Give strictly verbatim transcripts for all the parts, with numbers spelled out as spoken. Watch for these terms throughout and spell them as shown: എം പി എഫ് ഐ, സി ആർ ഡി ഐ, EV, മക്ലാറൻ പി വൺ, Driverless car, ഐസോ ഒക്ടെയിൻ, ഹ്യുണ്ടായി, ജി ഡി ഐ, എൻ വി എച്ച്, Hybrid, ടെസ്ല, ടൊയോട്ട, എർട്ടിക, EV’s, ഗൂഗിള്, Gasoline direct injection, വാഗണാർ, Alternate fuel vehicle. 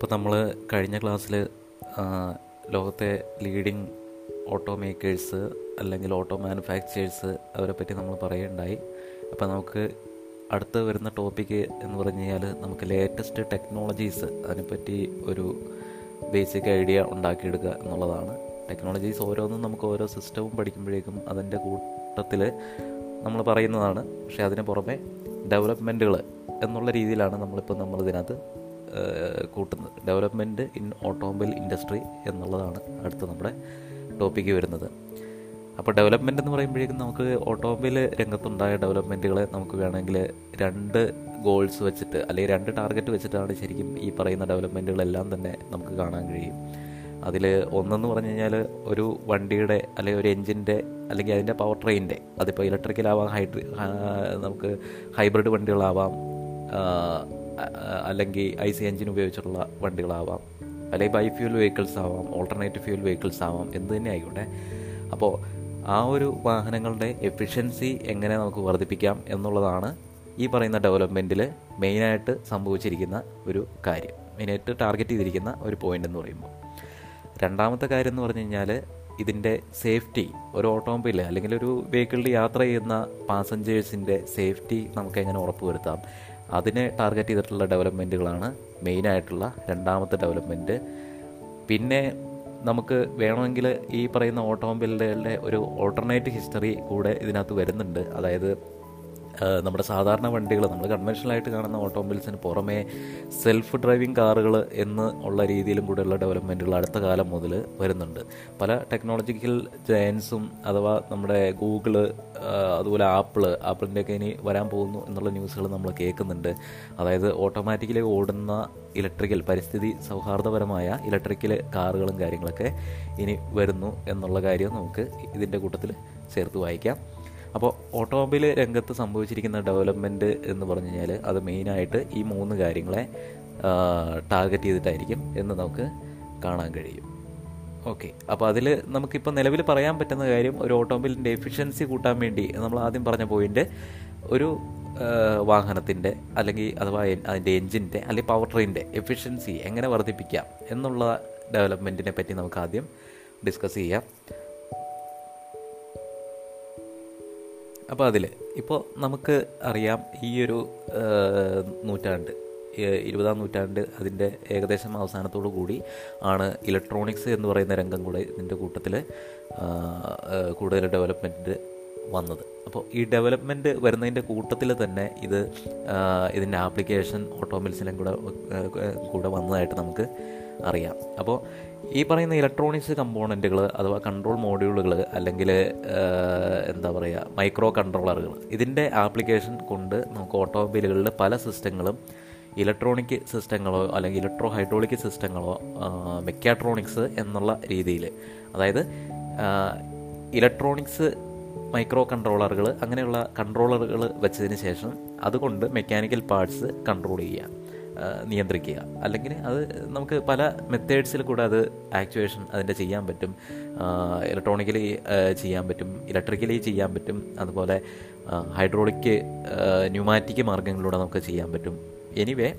അപ്പോൾ നമ്മൾ കഴിഞ്ഞ ക്ലാസ്സിൽ ലോകത്തെ ലീഡിങ് ഓട്ടോ മേക്കേഴ്സ് അല്ലെങ്കിൽ ഓട്ടോ മാനുഫാക്ചേഴ്സ് അവരെ പറ്റി നമ്മൾ പറയുകയുണ്ടായി. അപ്പോൾ നമുക്ക് അടുത്ത് വരുന്ന ടോപ്പിക്ക് എന്ന് പറഞ്ഞു കഴിഞ്ഞാൽ നമുക്ക് ലേറ്റസ്റ്റ് ടെക്നോളജീസ് അതിനെപ്പറ്റി ഒരു ബേസിക് ഐഡിയ ഉണ്ടാക്കിയെടുക്കുക എന്നുള്ളതാണ്. ടെക്നോളജീസ് ഓരോന്നും നമുക്ക് ഓരോ സിസ്റ്റവും പഠിക്കുമ്പോഴേക്കും അതിൻ്റെ കൂട്ടത്തിൽ നമ്മൾ പറയുന്നതാണ്. പക്ഷേ അതിന് പുറമെ ഡെവലപ്മെൻറ്റുകൾ എന്നുള്ള രീതിയിലാണ് നമ്മളിപ്പോൾ നമ്മളിതിനകത്ത് കൂട്ടുന്നത്. ഡെവലപ്മെൻറ്റ് ഇൻ ഓട്ടോമൊബൈൽ ഇൻഡസ്ട്രി എന്നുള്ളതാണ് അടുത്ത നമ്മുടെ ടോപ്പിക്ക് വരുന്നത്. അപ്പോൾ ഡെവലപ്മെൻറ്റ് എന്ന് പറയുമ്പോഴേക്കും നമുക്ക് ഓട്ടോമൊബൈൽ രംഗത്തുണ്ടായ ഡെവലപ്മെൻറ്റുകളെ നമുക്ക് വേണമെങ്കിൽ രണ്ട് ഗോൾസ് വെച്ചിട്ട് അല്ലെങ്കിൽ രണ്ട് ടാർഗറ്റ് വെച്ചിട്ടാണ് ശരിക്കും ഈ പറയുന്ന ഡെവലപ്മെൻറ്റുകളെല്ലാം തന്നെ നമുക്ക് കാണാൻ കഴിയും. അതിൽ ഒന്നെന്ന് പറഞ്ഞു കഴിഞ്ഞാൽ ഒരു വണ്ടിയുടെ അല്ലെങ്കിൽ ഒരു എൻജിൻ്റെ അല്ലെങ്കിൽ അതിൻ്റെ പവർ ട്രെയിനിൻ്റെ, അതിപ്പോൾ ഇലക്ട്രിക്കലാവാം, ഹൈഡ്രി നമുക്ക് ഹൈബ്രിഡ് വണ്ടികളാവാം, അല്ലെങ്കിൽ ഐ സി എൻജിൻ ഉപയോഗിച്ചിട്ടുള്ള വണ്ടികളാവാം, അല്ലെങ്കിൽ ബൈ ഫ്യൂൽ വെഹിക്കിൾസ് ആവാം, ഓൾട്ടർനേറ്റീവ് ഫ്യൂൽ വെഹിക്കിൾസ് ആവാം, എന്ത് തന്നെ ആയിക്കോട്ടെ. അപ്പോൾ ആ ഒരു വാഹനങ്ങളുടെ എഫിഷ്യൻസി എങ്ങനെ നമുക്ക് വർദ്ധിപ്പിക്കാം എന്നുള്ളതാണ് ഈ പറയുന്ന ഡെവലപ്മെൻറ്റിൽ മെയിനായിട്ട് സംഭവിച്ചിരിക്കുന്ന ഒരു കാര്യം, മെയിനായിട്ട് ടാർഗറ്റ് ചെയ്തിരിക്കുന്ന ഒരു പോയിൻ്റ് എന്ന് പറയുമ്പോൾ. രണ്ടാമത്തെ കാര്യം എന്ന് പറഞ്ഞു കഴിഞ്ഞാൽ ഇതിൻ്റെ സേഫ്റ്റി, ഒരു ഓട്ടോമൊബൈൽ അല്ലെങ്കിൽ ഒരു വെഹിക്കിളിൽ യാത്ര ചെയ്യുന്ന പാസഞ്ചേഴ്സിൻ്റെ സേഫ്റ്റി നമുക്ക് എങ്ങനെ ഉറപ്പ് വരുത്താം, അതിനെ ടാർഗറ്റ് ചെയ്തിട്ടുള്ള ഡെവലപ്മെൻറ്റുകളാണ് മെയിനായിട്ടുള്ള രണ്ടാമത്തെ ഡെവലപ്മെൻറ്റ്. പിന്നെ നമുക്ക് വേണമെങ്കിൽ ഈ പറയുന്ന ഓട്ടോമൊബൈലുകളുടെ ഒരു ഓൾട്ടർനേറ്റ് ഹിസ്റ്ററി കൂടെ ഇതിനകത്ത് വരുന്നുണ്ട്. അതായത് നമ്മുടെ സാധാരണ വണ്ടികൾ, നമ്മൾ കൺവെൻഷനലായിട്ട് കാണുന്ന ഓട്ടോമൊബൈൽസിന് പുറമേ സെൽഫ് ഡ്രൈവിംഗ് കാറുകൾ എന്ന് ഉള്ള രീതിയിലും കൂടെയുള്ള ഡെവലപ്മെൻറ്റുകൾ അടുത്ത കാലം മുതൽ വരുന്നുണ്ട്. പല ടെക്നോളജിക്കൽ ജയൻസും അഥവാ നമ്മുടെ ഗൂഗിള്, അതുപോലെ ആപ്പിള് ആപ്പിളിൻ്റെയൊക്കെ ഇനി വരാൻ പോകുന്നു എന്നുള്ള ന്യൂസുകൾ നമ്മൾ കേൾക്കുന്നുണ്ട്. അതായത് ഓട്ടോമാറ്റിക്കലി ഓടുന്ന ഇലക്ട്രിക്കൽ, പരിസ്ഥിതി സൗഹാർദ്ദപരമായ ഇലക്ട്രിക്കൽ കാറുകളും കാര്യങ്ങളൊക്കെ ഇനി വരുന്നു എന്നുള്ള കാര്യം നമുക്ക് ഇതിൻ്റെ കൂട്ടത്തിൽ ചേർത്ത് വായിക്കാം. അപ്പോൾ ഓട്ടോമൊബൈൽ രംഗത്ത് സംഭവിച്ചിരിക്കുന്ന ഡെവലപ്മെൻറ്റ് എന്ന് പറഞ്ഞു കഴിഞ്ഞാൽ അത് മെയിനായിട്ട് ഈ മൂന്ന് കാര്യങ്ങളെ ടാർഗറ്റ് ചെയ്തിട്ടായിരിക്കും എന്ന് നമുക്ക് കാണാൻ കഴിയും. ഓക്കെ, അപ്പോൾ അതിൽ നമുക്കിപ്പോൾ നിലവിൽ പറയാൻ പറ്റുന്ന കാര്യം, ഒരു ഓട്ടോമൊബൈലിൻ്റെ എഫിഷ്യൻസി കൂട്ടാൻ വേണ്ടി നമ്മൾ ആദ്യം പറഞ്ഞ പോയിൻ്റ്, ഒരു വാഹനത്തിൻ്റെ അല്ലെങ്കിൽ അഥവാ അതിൻ്റെ എൻജിൻ്റെ അല്ലെങ്കിൽ പവർ ട്രെയിനിൻ്റെ എഫിഷ്യൻസി എങ്ങനെ വർദ്ധിപ്പിക്കാം എന്നുള്ള ഡെവലപ്മെൻറ്റിനെ പറ്റി നമുക്ക് ആദ്യം ഡിസ്കസ് ചെയ്യാം. അപ്പോൾ അതിൽ ഇപ്പോൾ നമുക്ക് അറിയാം, ഈയൊരു നൂറ്റാണ്ട്, ഇരുപതാം നൂറ്റാണ്ട് അതിൻ്റെ ഏകദേശം അവസാനത്തോടു കൂടി ആണ് ഇലക്ട്രോണിക്സ് എന്ന് പറയുന്ന രംഗം കൂടെ ഇതിൻ്റെ കൂട്ടത്തിൽ കൂടുതൽ ഡെവലപ്മെൻറ്റ് വന്നത്. അപ്പോൾ ഈ ഡെവലപ്മെൻറ്റ് വരുന്നതിൻ്റെ കൂട്ടത്തിൽ തന്നെ ഇത് ഇതിൻ്റെ ആപ്ലിക്കേഷൻ ഓട്ടോമൊബൈൽസിലും കൂടെ കൂടെ വന്നതായിട്ട് നമുക്ക് അറിയാം. അപ്പോൾ ഈ പറയുന്ന ഇലക്ട്രോണിക്സ് കമ്പോണൻറ്റുകൾ അഥവാ കൺട്രോൾ മോഡ്യൂളുകൾ അല്ലെങ്കിൽ എന്താ പറയുക മൈക്രോ കൺട്രോളറുകൾ, ഇതിൻ്റെ ആപ്ലിക്കേഷൻ കൊണ്ട് നമുക്ക് ഓട്ടോമൊബൈലുകളിൽ പല സിസ്റ്റങ്ങളും, ഇലക്ട്രോണിക് സിസ്റ്റങ്ങളോ അല്ലെങ്കിൽ ഇലക്ട്രോ ഹൈഡ്രോളിക് സിസ്റ്റങ്ങളോ മെക്കാട്രോണിക്സ് എന്നുള്ള രീതിയിൽ, അതായത് ഇലക്ട്രോണിക്സ് മൈക്രോ കൺട്രോളറുകൾ അങ്ങനെയുള്ള കൺട്രോളറുകൾ വെച്ചതിന് ശേഷം അതുകൊണ്ട് മെക്കാനിക്കൽ പാർട്സ് കൺട്രോൾ ചെയ്യുക, നിയന്ത്രിക്കുക, അല്ലെങ്കിൽ അത് നമുക്ക് പല മെത്തേഡ്സിൽ കൂടെ അത് ആക്ച്വേഷൻ അതിൻ്റെ ചെയ്യാൻ പറ്റും. ഇലക്ട്രോണിക്കലി ചെയ്യാൻ പറ്റും, ഇലക്ട്രിക്കലി ചെയ്യാൻ പറ്റും, അതുപോലെ ഹൈഡ്രോളിക് ന്യൂമാറ്റിക് മാർഗ്ഗങ്ങളിലൂടെ നമുക്ക് ചെയ്യാൻ പറ്റും. എനിവേ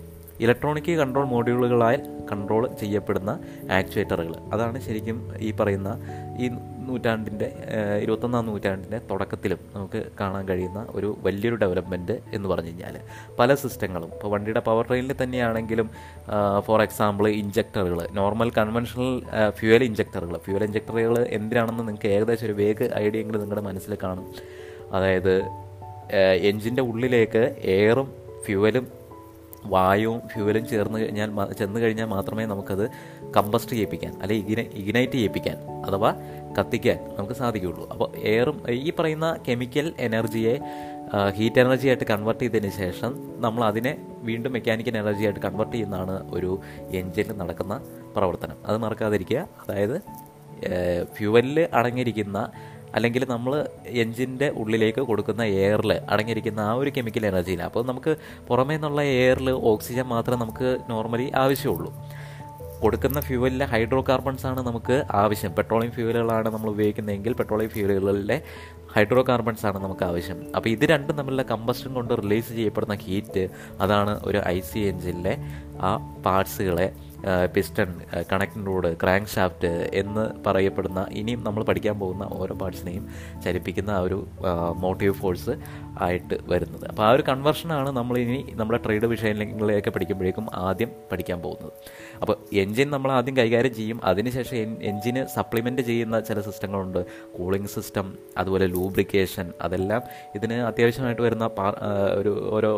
ഇലക്ട്രോണിക് കൺട്രോൾ മോഡ്യൂളുകളാൽ കൺട്രോൾ ചെയ്യപ്പെടുന്ന ആക്ച്വേറ്ററുകൾ, അതാണ് ശരിക്കും ഈ പറയുന്ന ഈ നൂറ്റാണ്ടിൻ്റെ ഇരുപത്തൊന്നാം നൂറ്റാണ്ടിൻ്റെ തുടക്കത്തിലും നമുക്ക് കാണാൻ കഴിയുന്ന ഒരു വലിയൊരു ഡെവലപ്മെൻറ്റ് എന്ന് പറഞ്ഞു കഴിഞ്ഞാൽ പല സിസ്റ്റങ്ങളും. ഇപ്പോൾ വണ്ടിയുടെ പവർ ട്രെയിനിൽ തന്നെയാണെങ്കിലും ഫോർ എക്സാമ്പിൾ ഇഞ്ചക്ടറുകൾ, നോർമൽ കൺവെൻഷണൽ ഫ്യൂവൽ ഇഞ്ചക്ടറുകൾ, ഫ്യൂവൽ ഇഞ്ചക്ടറുകൾ എന്തിനാണെന്ന് നിങ്ങൾക്ക് ഏകദേശം ഒരു വേഗ ഐഡിയ എങ്കിലും നിങ്ങളുടെ മനസ്സിൽ കാണും. അതായത് എൻജിൻ്റെ ഉള്ളിലേക്ക് എയറും ഫ്യൂവലും വായുവും ഫ്യൂവലും ചേർന്ന് കഴിഞ്ഞാൽ ചെന്ന് കഴിഞ്ഞാൽ മാത്രമേ നമുക്കത് കമ്പസ്റ്റ് ചെയ്യിപ്പിക്കാൻ അല്ലെങ്കിൽ ഇഗ്നൈ ഇഗ്നൈറ്റ് ചെയ്യിപ്പിക്കാൻ അഥവാ കത്തിക്കാൻ നമുക്ക് സാധിക്കുകയുള്ളൂ. അപ്പോൾ എയറും ഈ പറയുന്ന കെമിക്കൽ എനർജിയെ ഹീറ്റ് എനർജിയായിട്ട് കൺവേർട്ട് ചെയ്തതിന് ശേഷം നമ്മൾ അതിനെ വീണ്ടും മെക്കാനിക്കൽ എനർജിയായിട്ട് കൺവേർട്ട് ചെയ്യുന്നതാണ് ഒരു എൻജിനിൽ നടക്കുന്ന പ്രവർത്തനം. അത് മറക്കാതിരിക്കുക. അതായത് ഫ്യൂവലിൽ അടങ്ങിയിരിക്കുന്ന അല്ലെങ്കിൽ നമ്മൾ എൻജിൻ്റെ ഉള്ളിലേക്ക് കൊടുക്കുന്ന എയറിൽ അടങ്ങിയിരിക്കുന്ന ആ ഒരു കെമിക്കൽ എനർജിയില്ല. അപ്പോൾ നമുക്ക് പുറമേ നിന്നുള്ള എയറിൽ ഓക്സിജൻ മാത്രമേ നമുക്ക് നോർമലി ആവശ്യമുള്ളൂ. കൊടുക്കുന്ന ഫ്യൂവലിലെ ഹൈഡ്രോ കാർബൺസ് ആണ് നമുക്ക് ആവശ്യം. പെട്രോളിയം ഫ്യൂവലുകളാണ് നമ്മൾ ഉപയോഗിക്കുന്നതെങ്കിൽ പെട്രോളിയം ഫ്യൂവലുകളിലെ ഹൈഡ്രോ കാർബൺസ് ആണ് നമുക്ക് ആവശ്യം. അപ്പോൾ ഇത് രണ്ടും തമ്മിലുള്ള കമ്പസ്റ്റൻ കൊണ്ട് റിലീസ് ചെയ്യപ്പെടുന്ന ഹീറ്റ്, അതാണ് ഒരു ഐ സി എൻജിനിലെ ആ പാർട്സുകളെ piston, connecting rod, crankshaft എന്ന് പറയപ്പെടുന്ന ഇനിയും നമ്മൾ പഠിക്കാൻ പോകുന്ന ഓരോ പാർട്സിനെയും ചലിപ്പിക്കുന്ന ആ ഒരു മോട്ടീവ് ഫോഴ്സ് ആയിട്ട് വരുന്നത്. അപ്പോൾ ആ ഒരു കൺവേർഷനാണ് നമ്മൾ ഇനി നമ്മുടെ ട്രേഡ് വിഷയങ്ങളിലേക്ക് പഠിക്കുമ്പോഴേക്കും ആദ്യം പഠിക്കാൻ പോകുന്നത്. അപ്പോൾ എൻജിൻ നമ്മൾ ആദ്യം കൈകാര്യം ചെയ്യും. അതിനുശേഷം എൻജിന് സപ്ലിമെൻറ്റ് ചെയ്യുന്ന ചില സിസ്റ്റങ്ങളുണ്ട്, കൂളിംഗ് സിസ്റ്റം, അതുപോലെ ലൂബ്രിക്കേഷൻ. അതെല്ലാം ഇതിന് അത്യാവശ്യമായിട്ട് വരുന്ന ഒരു ഓരോ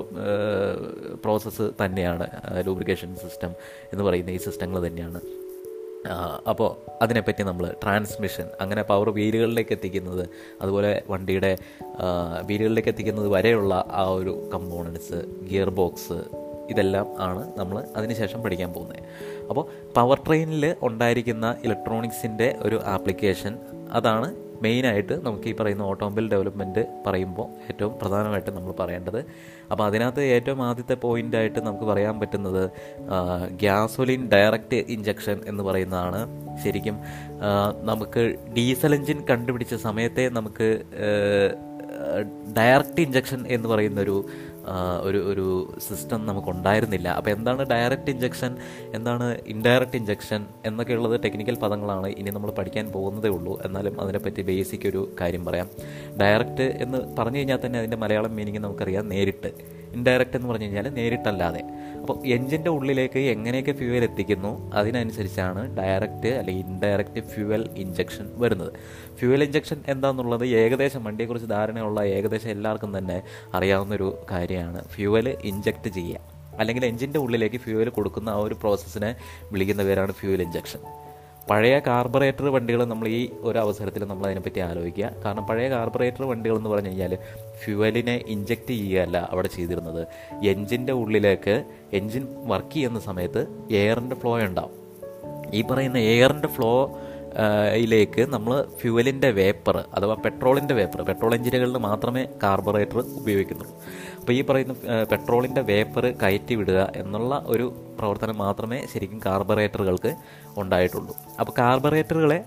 പ്രോസസ്സ് തന്നെയാണ്. ലൂബ്രിക്കേഷൻ സിസ്റ്റം എന്ന് പറയുന്ന ഈ സിസ്റ്റങ്ങൾ തന്നെയാണ്. അപ്പോൾ അതിനെപ്പറ്റി നമ്മൾ ട്രാൻസ്മിഷൻ, അങ്ങനെ പവർ വീലുകളിലേക്ക് എത്തിക്കുന്നത്, അതുപോലെ വണ്ടിയുടെ വീലുകളിലേക്ക് എത്തിക്കുന്നത് വരെയുള്ള ആ ഒരു കമ്പോണൻസ്, ഗിയർ ബോക്സ്, ഇതെല്ലാം ആണ് നമ്മൾ അതിനുശേഷം പഠിക്കാൻ പോകുന്നത്. അപ്പോൾ പവർ ട്രെയിനിൽ ഉണ്ടായിരിക്കുന്ന ഇലക്ട്രോണിക്സിൻ്റെ ഒരു ആപ്ലിക്കേഷൻ, അതാണ് മെയിനായിട്ട് നമുക്ക് ഈ പറയുന്ന ഓട്ടോമൊബൈൽ ഡെവലപ്മെൻറ്റ് പറയുമ്പോൾ ഏറ്റവും പ്രധാനമായിട്ട് നമ്മൾ പറയേണ്ടത്. അപ്പോൾ അതിനകത്ത് ഏറ്റവും ആദ്യത്തെ പോയിൻ്റായിട്ട് നമുക്ക് പറയാൻ പറ്റുന്നത് ഗ്യാസോലിൻ ഡയറക്റ്റ് ഇഞ്ചക്ഷൻ എന്ന് പറയുന്നതാണ്. ശരിക്കും നമുക്ക് ഡീസൽ എൻജിൻ കണ്ടുപിടിച്ച സമയത്തെ നമുക്ക് ഡയറക്റ്റ് ഇഞ്ചക്ഷൻ എന്ന് പറയുന്നൊരു ഒരു ഒരു സിസ്റ്റം നമുക്കുണ്ടായിരുന്നില്ല. അപ്പോൾ എന്താണ് ഡയറക്റ്റ് ഇഞ്ചക്ഷൻ, എന്താണ് ഇൻഡയറക്റ്റ് ഇഞ്ചക്ഷൻ എന്നൊക്കെയുള്ളത് ടെക്നിക്കൽ പദങ്ങളാണ്. ഇനി നമ്മൾ പഠിക്കാൻ പോകുന്നതേ ഉള്ളൂ. എന്നാലും അതിനെപ്പറ്റി ബേസിക് ഒരു കാര്യം പറയാം. ഡയറക്റ്റ് എന്ന് പറഞ്ഞു കഴിഞ്ഞാൽ തന്നെ അതിൻ്റെ മലയാളം മീനിങ് നമുക്കറിയാം, നേരിട്ട്. ഇൻഡയറക്റ്റ് എന്ന് പറഞ്ഞു കഴിഞ്ഞാൽ നേരിട്ടല്ലാതെ. അപ്പോൾ എൻജിൻ്റെ ഉള്ളിലേക്ക് എങ്ങനെയൊക്കെ ഫ്യൂവൽ എത്തിക്കുന്നു അതിനനുസരിച്ചാണ് ഡയറക്റ്റ് അല്ലെങ്കിൽ ഇൻഡയറക്റ്റ് ഫ്യൂവൽ ഇഞ്ചക്ഷൻ വരുന്നത്. ഫ്യൂവൽ ഇഞ്ചക്ഷൻ എന്താണെന്നുള്ളത് ഏകദേശം വണ്ടിയെക്കുറിച്ച് ധാരണയുള്ള ഏകദേശം എല്ലാവർക്കും തന്നെ അറിയാവുന്നൊരു കാര്യമാണ്. ഫ്യൂവൽ ഇഞ്ചക്റ്റ് ചെയ്യുക അല്ലെങ്കിൽ എൻജിൻ്റെ ഉള്ളിലേക്ക് ഫ്യൂവൽ കൊടുക്കുന്ന ആ ഒരു പ്രോസസ്സിനെ വിളിക്കുന്ന പേരാണ് ഫ്യൂവൽ ഇഞ്ചക്ഷൻ. പഴയ കാർബറേറ്റർ വണ്ടികൾ നമ്മൾ ഈ ഒരു അവസരത്തിൽ നമ്മൾ അതിനെപ്പറ്റി ആലോചിക്കുക. കാരണം പഴയ കാർബറേറ്റർ വണ്ടികൾ എന്ന് പറഞ്ഞു കഴിഞ്ഞാൽ ഫ്യൂവലിനെ ഇഞ്ചെക്റ്റ് ചെയ്യുകയല്ല അവിടെ ചെയ്തിരുന്നത്. എൻജിൻ്റെ ഉള്ളിലേക്ക് എൻജിൻ വർക്ക് ചെയ്യുന്ന സമയത്ത് എയറിൻ്റെ ഫ്ലോ ഉണ്ടാവും. ഈ പറയുന്ന എയറിൻ്റെ ഫ്ലോ യിലേക്ക് നമ്മൾ ഫ്യൂവലിൻ്റെ വേപ്പർ അഥവാ പെട്രോളിൻ്റെ വേപ്പർ, പെട്രോൾ എഞ്ചിനുകളിൽ മാത്രമേ കാർബറേറ്റർ ഉപയോഗിക്കുന്നുള്ളൂ. അപ്പോൾ ഈ പറയുന്ന പെട്രോളിൻ്റെ വേപ്പർ കയറ്റി വിടുക എന്നുള്ള ഒരു പ്രവർത്തനം മാത്രമേ ശരിക്കും കാർബറേറ്ററുകൾക്ക് ഉണ്ടായിട്ടുള്ളൂ. അപ്പോൾ കാർബറേറ്ററുകളെ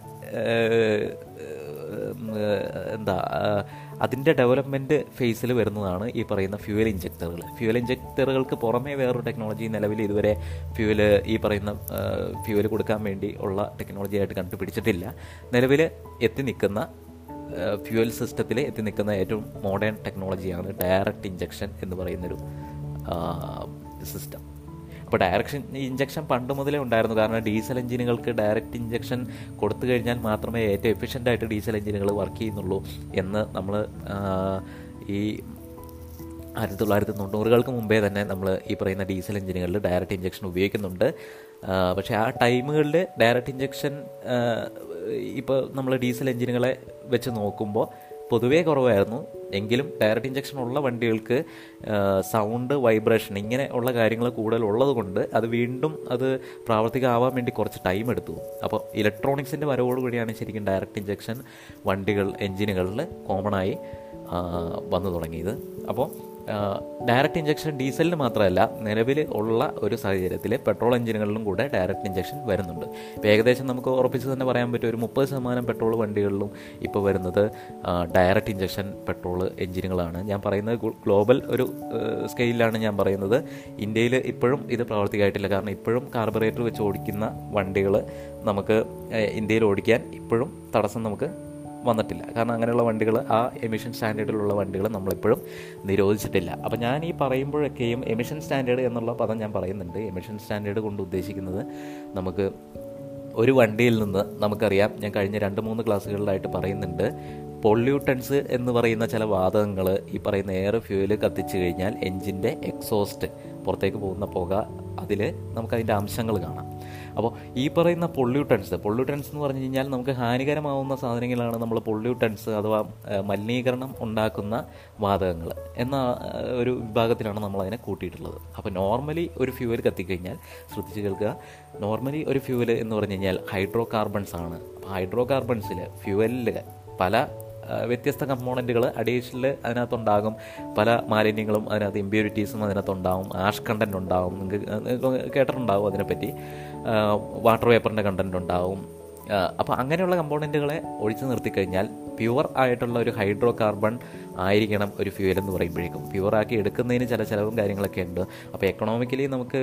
എന്താ അതിൻ്റെ ഡെവലപ്മെൻറ്റ് ഫേസിൽ വരുന്നതാണ് ഈ പറയുന്ന ഫ്യൂവൽ ഇഞ്ചക്ടറുകൾ. ഫ്യൂവൽ ഇഞ്ചക്ടറുകൾക്ക് പുറമേ വേറൊരു ടെക്നോളജി നിലവിൽ ഇതുവരെ ഫ്യൂവൽ ഈ പറയുന്ന ഫ്യൂവൽ കൊടുക്കാൻ വേണ്ടി ഉള്ള ടെക്നോളജി ആയിട്ട് കണ്ടുപിടിച്ചിട്ടില്ല. നിലവിൽ എത്തി നിൽക്കുന്ന ഫ്യൂവൽ സിസ്റ്റത്തിൽ എത്തി നിൽക്കുന്ന ഏറ്റവും മോഡേൺ ടെക്നോളജിയാണ് ഡയറക്റ്റ് ഇഞ്ചക്ഷൻ എന്ന് പറയുന്നൊരു സിസ്റ്റം. അപ്പോൾ ഡയറക്ഷൻ ഇഞ്ചക്ഷൻ പണ്ട് മുതലേ ഉണ്ടായിരുന്നു. കാരണം ഡീസൽ എഞ്ചിനുകൾക്ക് ഡയറക്റ്റ് ഇഞ്ചക്ഷൻ കൊടുത്തു കഴിഞ്ഞാൽ മാത്രമേ ഏറ്റവും എഫിഷ്യൻ്റായിട്ട് ഡീസൽ എഞ്ചിനുകൾ വർക്ക് ചെയ്യുന്നുള്ളൂ എന്ന് നമ്മൾ ഈ ആയിരത്തി തൊള്ളായിരത്തി തൊണ്ണൂറുകൾക്ക് മുമ്പേ തന്നെ നമ്മൾ ഈ പറയുന്ന ഡീസൽ എഞ്ചിനുകളിൽ ഡയറക്റ്റ് ഇഞ്ചക്ഷൻ ഉപയോഗിക്കുന്നുണ്ട്. പക്ഷേ ആ ടൈമുകളിൽ ഡയറക്റ്റ് ഇഞ്ചക്ഷൻ ഇപ്പോൾ നമ്മൾ ഡീസൽ എഞ്ചിനുകളെ വെച്ച് നോക്കുമ്പോൾ പൊതുവേ കുറവായിരുന്നു. എങ്കിലും ഡയറക്റ്റ് ഇഞ്ചക്ഷൻ ഉള്ള വണ്ടികൾക്ക് സൗണ്ട്, വൈബ്രേഷൻ ഇങ്ങനെ ഉള്ള കാര്യങ്ങൾ കൂടുതൽ ഉള്ളത് കൊണ്ട് അത് വീണ്ടും അത് പ്രാവർത്തികമാവാൻ വേണ്ടി കുറച്ച് ടൈം എടുത്തു. അപ്പോൾ ഇലക്ട്രോണിക്സിൻ്റെ വരവോടുകൂടിയാണ് ശരിക്കും ഡയറക്റ്റ് ഇഞ്ചക്ഷൻ വണ്ടികൾ എൻജിനുകളിൽ കോമണായി വന്നു തുടങ്ങിയത്. അപ്പോൾ ഡയറക്റ്റ് ഇഞ്ചക്ഷൻ ഡീസലിന് മാത്രമല്ല, നിലവിൽ ഉള്ള ഒരു സാഹചര്യത്തിൽ പെട്രോൾ എഞ്ചിനുകളിലും കൂടെ ഡയറക്റ്റ് ഇഞ്ചക്ഷൻ വരുന്നുണ്ട്. ഇപ്പോൾ ഏകദേശം നമുക്ക് ഉറപ്പിച്ച് തന്നെ പറയാൻ പറ്റും, ഒരു മുപ്പത് ശതമാനം പെട്രോൾ വണ്ടികളിലും ഇപ്പോൾ വരുന്നത് ഡയറക്റ്റ് ഇഞ്ചക്ഷൻ പെട്രോൾ എഞ്ചിനുകളാണ്. ഞാൻ പറയുന്നത് ഗ്ലോബൽ ഒരു സ്കെയിലാണ് ഞാൻ പറയുന്നത്. ഇന്ത്യയിൽ ഇപ്പോഴും ഇത് പ്രാവർത്തികമായിട്ടില്ല. കാരണം ഇപ്പോഴും കാർബറേറ്റർ വെച്ച് ഓടിക്കുന്ന വണ്ടികൾ നമുക്ക് ഇന്ത്യയിൽ ഓടിക്കാൻ ഇപ്പോഴും തടസ്സം നമുക്ക് വന്നിട്ടില്ല. കാരണം അങ്ങനെയുള്ള വണ്ടികൾ, ആ എമിഷൻ സ്റ്റാൻഡേർഡിലുള്ള വണ്ടികൾ നമ്മളിപ്പോഴും നിരോധിച്ചിട്ടില്ല. അപ്പോൾ ഞാൻ ഈ പറയുമ്പോഴൊക്കെയും എമിഷൻ സ്റ്റാൻഡേർഡ് എന്നുള്ള പദം ഞാൻ പറയുന്നുണ്ട്. എമിഷൻ സ്റ്റാൻഡേർഡ് കൊണ്ട് ഉദ്ദേശിക്കുന്നത് നമുക്ക് ഒരു വണ്ടിയിൽ നിന്ന് നമുക്കറിയാം, ഞാൻ കഴിഞ്ഞ രണ്ട് മൂന്ന് ക്ലാസ്സുകളിലായിട്ട് പറയുന്നുണ്ട്, പൊള്യൂട്ടൻസ് എന്ന് പറയുന്ന ചില വാതകങ്ങൾ ഈ പറയുന്ന എയർ ഫ്യൂവൽ കത്തിച്ച് കഴിഞ്ഞാൽ എൻജിൻ്റെ എക്സോസ്റ്റ് പുറത്തേക്ക് പോകുന്ന പുക, അതിൽ നമുക്കതിൻ്റെ അംശങ്ങൾ കാണാം. അപ്പോൾ ഈ പറയുന്ന പൊള്യൂട്ടൻസ് പൊള്യൂട്ടൻസ് എന്ന് പറഞ്ഞു കഴിഞ്ഞാൽ നമുക്ക് ഹാനികരമാവുന്ന സാധനങ്ങളാണ് നമ്മൾ പൊള്യൂട്ടൻസ് അഥവാ മലിനീകരണം ഉണ്ടാക്കുന്ന വാതകങ്ങൾ എന്ന ഒരു വിഭാഗത്തിലാണ് നമ്മളതിനെ കൂട്ടിയിട്ടുള്ളത്. അപ്പോൾ നോർമലി ഒരു ഫ്യൂവൽ കത്തിക്കഴിഞ്ഞാൽ, ശ്രദ്ധിച്ച് കേൾക്കുക, നോർമലി ഒരു ഫ്യൂവൽ എന്ന് പറഞ്ഞു കഴിഞ്ഞാൽ ഹൈഡ്രോ കാർബൺസ് ആണ്. അപ്പോൾ ഹൈഡ്രോ കാർബൺസിൽ ഫ്യൂവലിൽ പല വ്യത്യസ്ത കമ്പോണൻറ്റുകൾ അഡീഷണൽ അതിനകത്തുണ്ടാകും. പല മാലിന്യങ്ങളും അതിനകത്ത്, ഇമ്പ്യൂരിറ്റീസും അതിനകത്തുണ്ടാകും. ആഷ് കണ്ടൻറ് ഉണ്ടാകും, നിങ്ങൾക്ക് കേട്ടിട്ടുണ്ടാകും അതിനെപ്പറ്റി. വാട്ടർ വേപ്പറിൻ്റെ കണ്ടൻറ് ഉണ്ടാകും. അപ്പോൾ അങ്ങനെയുള്ള കമ്പോണൻറ്റുകളെ ഒഴിച്ചു നിർത്തിക്കഴിഞ്ഞാൽ പ്യുവർ ആയിട്ടുള്ള ഒരു ഹൈഡ്രോ കാർബൺ ആയിരിക്കണം ഒരു ഫ്യൂവൽ എന്ന് പറയുമ്പോഴേക്കും. പ്യുവറാക്കി എടുക്കുന്നതിന് ചില ചിലവും കാര്യങ്ങളൊക്കെ ഉണ്ട്. അപ്പോൾ എക്കണോമിക്കലി നമുക്ക്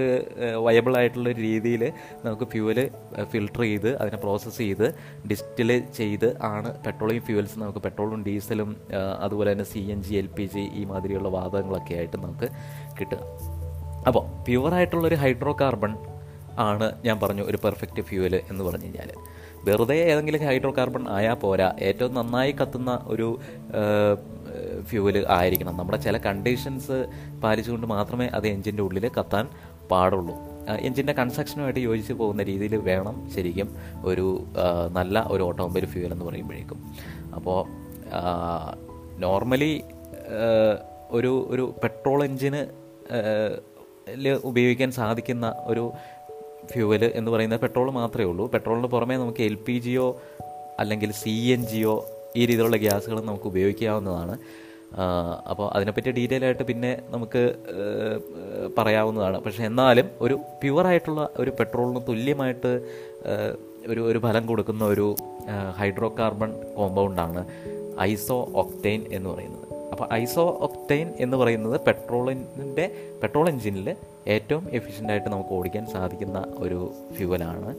വയബിൾ ആയിട്ടുള്ള രീതിയിൽ നമുക്ക് ഫ്യൂവല് ഫിൽട്ടർ ചെയ്ത് അതിനെ പ്രോസസ്സ് ചെയ്ത് ഡിസ്റ്റില് ചെയ്ത് ആണ് പെട്രോളിയം ഫ്യൂവൽസ് നമുക്ക് പെട്രോളും ഡീസലും അതുപോലെ തന്നെ C N G L P G ഈ മാതിരിയുള്ള വാതകങ്ങളൊക്കെ ആയിട്ട് നമുക്ക് കിട്ടുക. അപ്പോൾ പ്യുവറായിട്ടുള്ളൊരു ഹൈഡ്രോ കാർബൺ ആണ് ഞാൻ പറഞ്ഞു ഒരു പെർഫെക്റ്റ് ഫ്യൂവൽ എന്ന് പറഞ്ഞു കഴിഞ്ഞാൽ. വെറുതെ ഏതെങ്കിലും ഹൈഡ്രോ കാർബൺ ആയാൽ പോരാ, ഏറ്റവും നന്നായി കത്തുന്ന ഒരു ഫ്യൂവൽ ആയിരിക്കണം. നമ്മുടെ ചില കണ്ടീഷൻസ് പാലിച്ചുകൊണ്ട് മാത്രമേ അത് എൻജിൻ്റെ ഉള്ളിൽ കത്താൻ പാടുള്ളൂ. എൻജിൻ്റെ കൺസ്ട്രക്ഷനുമായിട്ട് യോജിച്ച് പോകുന്ന രീതിയിൽ വേണം ശരിക്കും ഒരു നല്ല ഒരു ഓട്ടോമൊബൈൽ ഫ്യൂവൽ എന്ന് പറയുമ്പോഴേക്കും. അപ്പോൾ നോർമലി ഒരു ഒരു പെട്രോൾ എൻജിന് ഉപയോഗിക്കാൻ സാധിക്കുന്ന ഒരു ഫ്യൂവൽ എന്ന് പറയുന്നത് പെട്രോൾ മാത്രമേ ഉള്ളൂ. പെട്രോളിന് പുറമേ നമുക്ക് എൽ പി ജിയോ അല്ലെങ്കിൽ സി എൻ ജിയോ ഈ രീതിയിലുള്ള ഗ്യാസുകൾ നമുക്ക് ഉപയോഗിക്കാവുന്നതാണ്. അപ്പോൾ അതിനെപ്പറ്റി ഡീറ്റെയിൽ ആയിട്ട് പിന്നെ നമുക്ക് പറയാവുന്നതാണ്. പക്ഷേ എന്നാലും ഒരു പ്യുവറായിട്ടുള്ള ഒരു പെട്രോളിന് തുല്യമായിട്ട് ഒരു ഒരു ഫലം കൊടുക്കുന്ന ഒരു ഹൈഡ്രോ കാർബൺ കോമ്പൗണ്ടാണ് ഐസോ ഒക്ടെയിൻ എന്ന് പറയുന്നത്. അപ്പോൾ ഐസോ ഒക്ടെയിൻ എന്ന് പറയുന്നത് പെട്രോളിൻ്റെ പെട്രോൾ എൻജിനിൽ ഏറ്റവും എഫിഷ്യൻ്റായിട്ട് നമുക്ക് ഓടിക്കാൻ സാധിക്കുന്ന ഒരു ഫ്യൂവലാണ്.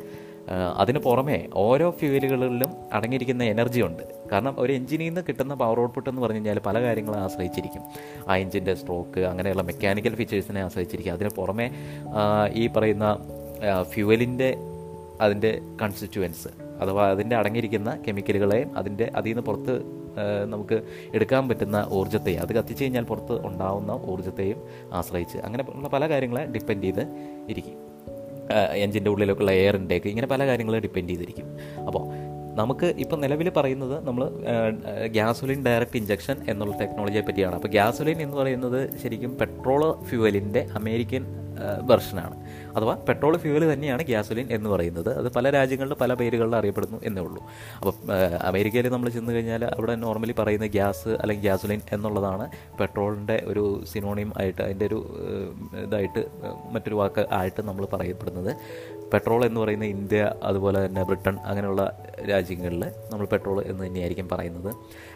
അതിന് പുറമേ ഓരോ ഫ്യൂവലുകളിലും അടങ്ങിയിരിക്കുന്ന എനർജി ഉണ്ട്. കാരണം ഒരു എൻജിനിൽ നിന്ന് കിട്ടുന്ന പവർ ഔട്ട്പുട്ട് എന്ന് പറഞ്ഞു കഴിഞ്ഞാൽ പല കാര്യങ്ങളും ആശ്രയിച്ചിരിക്കും. ആ എൻജിൻ്റെ സ്ട്രോക്ക് അങ്ങനെയുള്ള മെക്കാനിക്കൽ ഫീച്ചേഴ്സിനെ ആശ്രയിച്ചിരിക്കും. അതിന് പുറമേ ഈ പറയുന്ന ഫ്യൂവലിൻ്റെ അതിൻ്റെ കൺസ്റ്റിറ്റ്യുവൻസ് അഥവാ അതിൻ്റെ അടങ്ങിയിരിക്കുന്ന കെമിക്കലുകളെയും അതിൻ്റെ അതിൽ നിന്ന് പുറത്ത് നമുക്ക് എടുക്കാൻ പറ്റുന്ന ഊർജ്ജത്തെയും അത് കത്തിച്ച് കഴിഞ്ഞാൽ പുറത്ത് ഉണ്ടാവുന്ന ഊർജ്ജത്തെയും ആശ്രയിച്ച് അങ്ങനെയുള്ള പല കാര്യങ്ങളെ ഡിപ്പെൻഡ് ചെയ്ത് ഇരിക്കും. എൻജിൻ്റെ ഉള്ളിലേക്കുള്ള എയർ ഇൻടേക്ക് ഇങ്ങനെ പല കാര്യങ്ങളെ ഡിപ്പെൻഡ് ചെയ്തിരിക്കും. അപ്പോൾ നമുക്ക് ഇപ്പം നിലവിൽ പറയുന്നത് നമ്മൾ ഗ്യാസൊലിൻ ഡയറക്റ്റ് ഇഞ്ചക്ഷൻ എന്നുള്ള ടെക്നോളജിയെ പറ്റിയാണ്. അപ്പോൾ ഗ്യാസൊലിൻ എന്ന് പറയുന്നത് ശരിക്കും പെട്രോൾ ഫ്യൂവലിൻ്റെ അമേരിക്കൻ വെർഷനാണ്. അഥവാ പെട്രോൾ ഫ്യൂവൽ തന്നെയാണ് ഗ്യാസൊലിൻ എന്ന് പറയുന്നത്. അത് പല രാജ്യങ്ങളിൽ പല പേരുകളിൽ അറിയപ്പെടുന്നു എന്നേ ഉള്ളൂ. അപ്പോൾ അമേരിക്കയിൽ നമ്മൾ ചെന്ന് കഴിഞ്ഞാൽ അവിടെ നോർമലി പറയുന്ന ഗ്യാസ് അല്ലെങ്കിൽ ഗ്യാസൊലിൻ എന്നുള്ളതാണ് പെട്രോളിൻ്റെ ഒരു സിനോണിയം ആയിട്ട് അതിൻ്റെ ഒരു ഇതായിട്ട് മറ്റൊരു വാക്ക് ആയിട്ട് നമ്മൾ പറയപ്പെടുന്നത്. പെട്രോൾ എന്ന് പറയുന്ന ഇന്ത്യ അതുപോലെ തന്നെ ബ്രിട്ടൻ അങ്ങനെയുള്ള രാജ്യങ്ങളിൽ നമ്മൾ പെട്രോൾ എന്ന് തന്നെയായിരിക്കും പറയുന്നത്.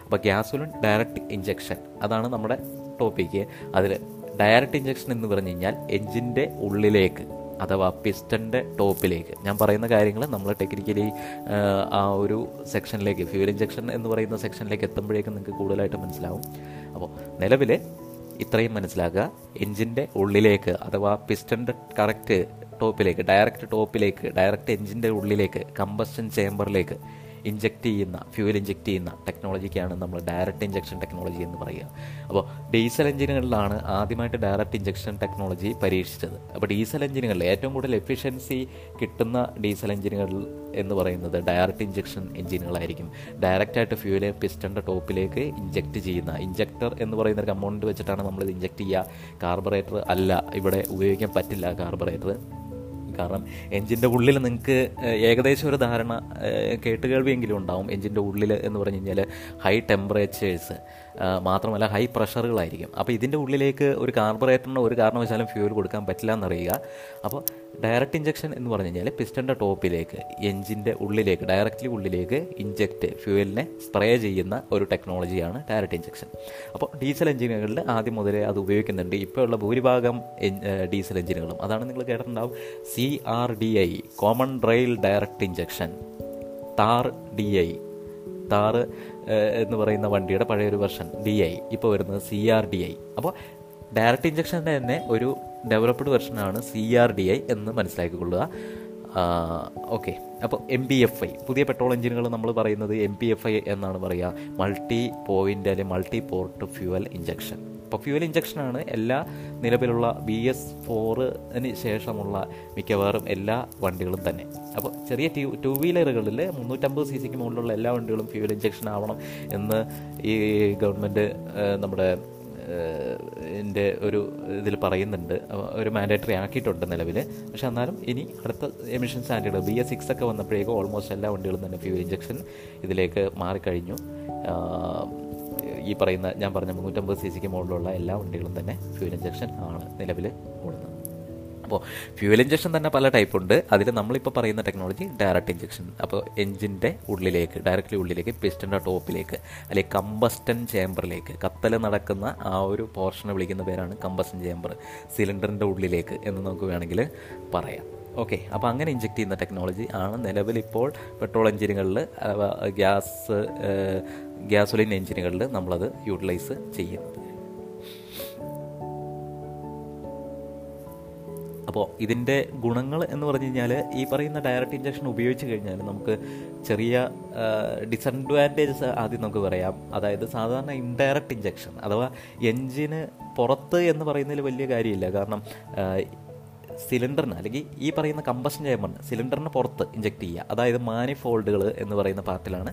അപ്പോൾ ഗ്യാസൊലിൻ ഡയറക്റ്റ് ഇഞ്ചക്ഷൻ അതാണ് നമ്മുടെ ടോപ്പിക്ക്. അതിൽ ഡയറക്റ്റ് ഇഞ്ചക്ഷൻ എന്ന് പറഞ്ഞു കഴിഞ്ഞാൽ എൻജിൻ്റെ ഉള്ളിലേക്ക് അഥവാ പിസ്റ്റൻ്റെ ടോപ്പിലേക്ക്. ഞാൻ പറയുന്ന കാര്യങ്ങൾ നമ്മൾ ടെക്നിക്കലി ആ ഒരു സെക്ഷനിലേക്ക് ഫ്യൂവൽ ഇഞ്ചക്ഷൻ എന്ന് പറയുന്ന സെക്ഷനിലേക്ക് എത്തുമ്പോഴേക്കും നിങ്ങൾക്ക് കൂടുതലായിട്ട് മനസ്സിലാവും. അപ്പോൾ നിലവിൽ ഇത്രയും മനസ്സിലാക്കുക. എൻജിൻ്റെ ഉള്ളിലേക്ക് അഥവാ പിസ്റ്റൻ്റെ കറക്റ്റ് ടോപ്പിലേക്ക് ഡയറക്റ്റ് ടോപ്പിലേക്ക് ഡയറക്റ്റ് എൻജിൻ്റെ ഉള്ളിലേക്ക് കമ്പസ്റ്റൻ ചേമ്പറിലേക്ക് ഇഞ്ചെക്റ്റ് ചെയ്യുന്ന ഫ്യൂവൽ ഇഞ്ചെക്റ്റ് ചെയ്യുന്ന ടെക്നോളജിക്കാണ് നമ്മൾ ഡയറക്റ്റ് ഇഞ്ചക്ഷൻ ടെക്നോളജി എന്ന് പറയുക. അപ്പോൾ ഡീസൽ എഞ്ചിനുകളിലാണ് ആദ്യമായിട്ട് ഡയറക്റ്റ് ഇഞ്ചക്ഷൻ ടെക്നോളജി പരീക്ഷിച്ചത്. അപ്പോൾ ഡീസൽ എഞ്ചിനുകളിൽ ഏറ്റവും കൂടുതൽ എഫിഷ്യൻസി കിട്ടുന്ന ഡീസൽ എഞ്ചിനുകളിൽ എന്ന് പറയുന്നത് ഡയറക്റ്റ് ഇഞ്ചക്ഷൻ എഞ്ചിനുകളായിരിക്കും. ഡയറക്റ്റായിട്ട് ഫ്യൂവലെ പിസ്റ്റൻ്റെ ടോപ്പിലേക്ക് ഇഞ്ചെക്റ്റ് ചെയ്യുന്ന ഇഞ്ചെക്ടർ എന്ന് പറയുന്ന ഒരു കമ്പോണൻറ്റ് വെച്ചിട്ടാണ് നമ്മളിത് ഇഞ്ചെക്റ്റ് ചെയ്യുക. കാർബറേറ്റർ അല്ല ഇവിടെ ഉപയോഗിക്കാൻ പറ്റില്ല കാർബറേറ്റർ. കാരണം എൻജിൻ്റെ ഉള്ളിൽ നിങ്ങൾക്ക് ഏകദേശം ഒരു ധാരണ കേട്ടുകേൾവിയെങ്കിലും ഉണ്ടാവും. എൻജിൻ്റെ ഉള്ളിൽ എന്ന് പറഞ്ഞു കഴിഞ്ഞാൽ ഹൈ ടെമ്പറേച്ചേഴ്സ് മാത്രമല്ല ഹൈ പ്രഷറുകളായിരിക്കും. അപ്പോൾ ഇതിൻ്റെ ഉള്ളിലേക്ക് ഒരു കാർബറേറ്ററിന് ഒരു കാരണവശാലും ഫ്യൂവൽ കൊടുക്കാൻ പറ്റില്ല എന്നറിയുക. അപ്പോൾ ഡയറക്റ്റ് ഇഞ്ചക്ഷൻ എന്ന് പറഞ്ഞു കഴിഞ്ഞാൽ പിസ്റ്റൻ്റെ ടോപ്പിലേക്ക് എൻജിൻ്റെ ഉള്ളിലേക്ക് ഡയറക്റ്റ്ലി ഉള്ളിലേക്ക് ഇഞ്ചെക്റ്റ് ഫ്യൂവലിനെ സ്പ്രേ ചെയ്യുന്ന ഒരു ടെക്നോളജിയാണ് ഡയറക്റ്റ് ഇഞ്ചക്ഷൻ. അപ്പോൾ ഡീസൽ എഞ്ചിനുകളിൽ ആദ്യം മുതലേ അത് ഉപയോഗിക്കുന്നുണ്ട്. ഇപ്പോൾ ഉള്ള ഭൂരിഭാഗം ഡീസൽ എഞ്ചിനുകളും അതാണ് നിങ്ങൾ കേട്ടിട്ടുണ്ടാവും. സി ആർ ഡി ഐ common rail direct injection, Thar D I Thar എന്ന് പറയുന്ന വണ്ടിയുടെ പഴയൊരു വെർഷൻ ഡി ഐ, ഇപ്പോൾ വരുന്നത് സി ആർ ഡി ഐ. അപ്പോൾ ഡയറക്റ്റ് ഇഞ്ചക്ഷൻ്റെ തന്നെ ഒരു ഡെവലപ്ഡ് വെർഷനാണ് സി ആർ ഡി ഐ എന്ന് മനസ്സിലാക്കിക്കൊള്ളുക. ഓക്കെ. അപ്പോൾ എം പി എഫ് ഐ പുതിയ പെട്രോൾ എഞ്ചിനുകൾ നമ്മൾ പറയുന്നത് എം പി എഫ് ഐ എന്നാണ് പറയുക. മൾട്ടി പോയിൻ്റ് അല്ലെങ്കിൽ മൾട്ടി പോർട്ട് ഫ്യൂവൽ ഇഞ്ചക്ഷൻ. അപ്പോൾ ഫ്യൂവൽ ഇഞ്ചക്ഷനാണ് എല്ലാ നിലവിലുള്ള ബി എസ് ഫോറിന് ശേഷമുള്ള മിക്കവാറും എല്ലാ വണ്ടികളും തന്നെ. അപ്പോൾ ചെറിയ ടൂ ടു വീലറുകളിൽ മുന്നൂറ്റമ്പത് സി സിക്ക് മുകളിലുള്ള എല്ലാ വണ്ടികളും ഫ്യൂവൽ ഇഞ്ചക്ഷൻ ആവണം എന്ന് ഈ ഗവൺമെൻറ് നമ്മുടെ എൻ്റെ ഒരു ഇതിൽ പറയുന്നുണ്ട്, ഒരു മാൻഡേറ്ററി ആക്കിയിട്ടുണ്ട് നിലവിൽ. പക്ഷേ എന്നാലും ഇനി അടുത്ത emission standard B S six ഒക്കെ വന്നപ്പോഴേക്കും ഓൾമോസ്റ്റ് എല്ലാ വണ്ടികളും തന്നെ ഫ്യൂവൽ ഇഞ്ചക്ഷൻ ഇതിലേക്ക് മാറിക്കഴിഞ്ഞു. ഈ പറയുന്ന ഞാൻ പറഞ്ഞ മുന്നൂറ്റമ്പത് സി സിക്ക് മുകളിലുള്ള എല്ലാ വണ്ടികളും തന്നെ ഫ്യൂവൽ ഇഞ്ചക്ഷൻ ആണ് നിലവിൽ ഓടുന്നത്. അപ്പോൾ ഫ്യൂവൽ ഇഞ്ചക്ഷൻ തന്നെ പല ടൈപ്പ് ഉണ്ട്. അതിൽ നമ്മളിപ്പോൾ പറയുന്ന ടെക്നോളജി ഡയറക്റ്റ് ഇഞ്ചക്ഷൻ. അപ്പോൾ എഞ്ചിൻ്റെ ഉള്ളിലേക്ക്, ഡയറക്റ്റ്ലി ഉള്ളിലേക്ക്, പിസ്റ്റൻ്റെ ടോപ്പിലേക്ക്, അല്ലെങ്കിൽ കമ്പസ്റ്റൻ ചേമ്പറിലേക്ക്, കത്തൽ നടക്കുന്ന ആ ഒരു പോർഷനെ വിളിക്കുന്ന പേരാണ് കമ്പസ്റ്റൻ ചേമ്പർ, സിലിണ്ടറിൻ്റെ ഉള്ളിലേക്ക് എന്ന് നമുക്ക് വേണമെങ്കിൽ പറയാം. ഓക്കെ, അപ്പോൾ അങ്ങനെ ഇഞ്ചെക്ട് ചെയ്യുന്ന ടെക്നോളജി ആണ് നിലവിലിപ്പോൾ പെട്രോൾ എഞ്ചിനുകളിൽ, ഗ്യാസ് ഗ്യാസോലിൻ എഞ്ചിനുകളിൽ നമ്മളത് യൂട്ടിലൈസ് ചെയ്യുന്നത്. അപ്പോൾ ഇതിൻ്റെ ഗുണങ്ങൾ എന്ന് പറഞ്ഞു കഴിഞ്ഞാൽ, ഈ പറയുന്ന ഡയറക്റ്റ് ഇഞ്ചക്ഷൻ ഉപയോഗിച്ച് കഴിഞ്ഞാൽ നമുക്ക് ചെറിയ ഡിസഡ്വാൻറ്റേജസ് ആദ്യം നമുക്ക് പറയാം. അതായത് സാധാരണ ഇൻഡയറക്റ്റ് ഇഞ്ചക്ഷൻ അഥവാ എഞ്ചിന് പുറത്ത് എന്ന് പറയുന്നതിൽ വലിയ കാര്യമില്ല. കാരണം സിലിണ്ടറിന്, അല്ലെങ്കിൽ ഈ പറയുന്ന കമ്പഷൻ ചേമ്പറിന് സിലിണ്ടറിന് പുറത്ത് ഇഞ്ചെക്ട് ചെയ്യുക, അതായത് മാനിഫോൾഡുകൾ എന്ന് പറയുന്ന പാർട്ടിലാണ്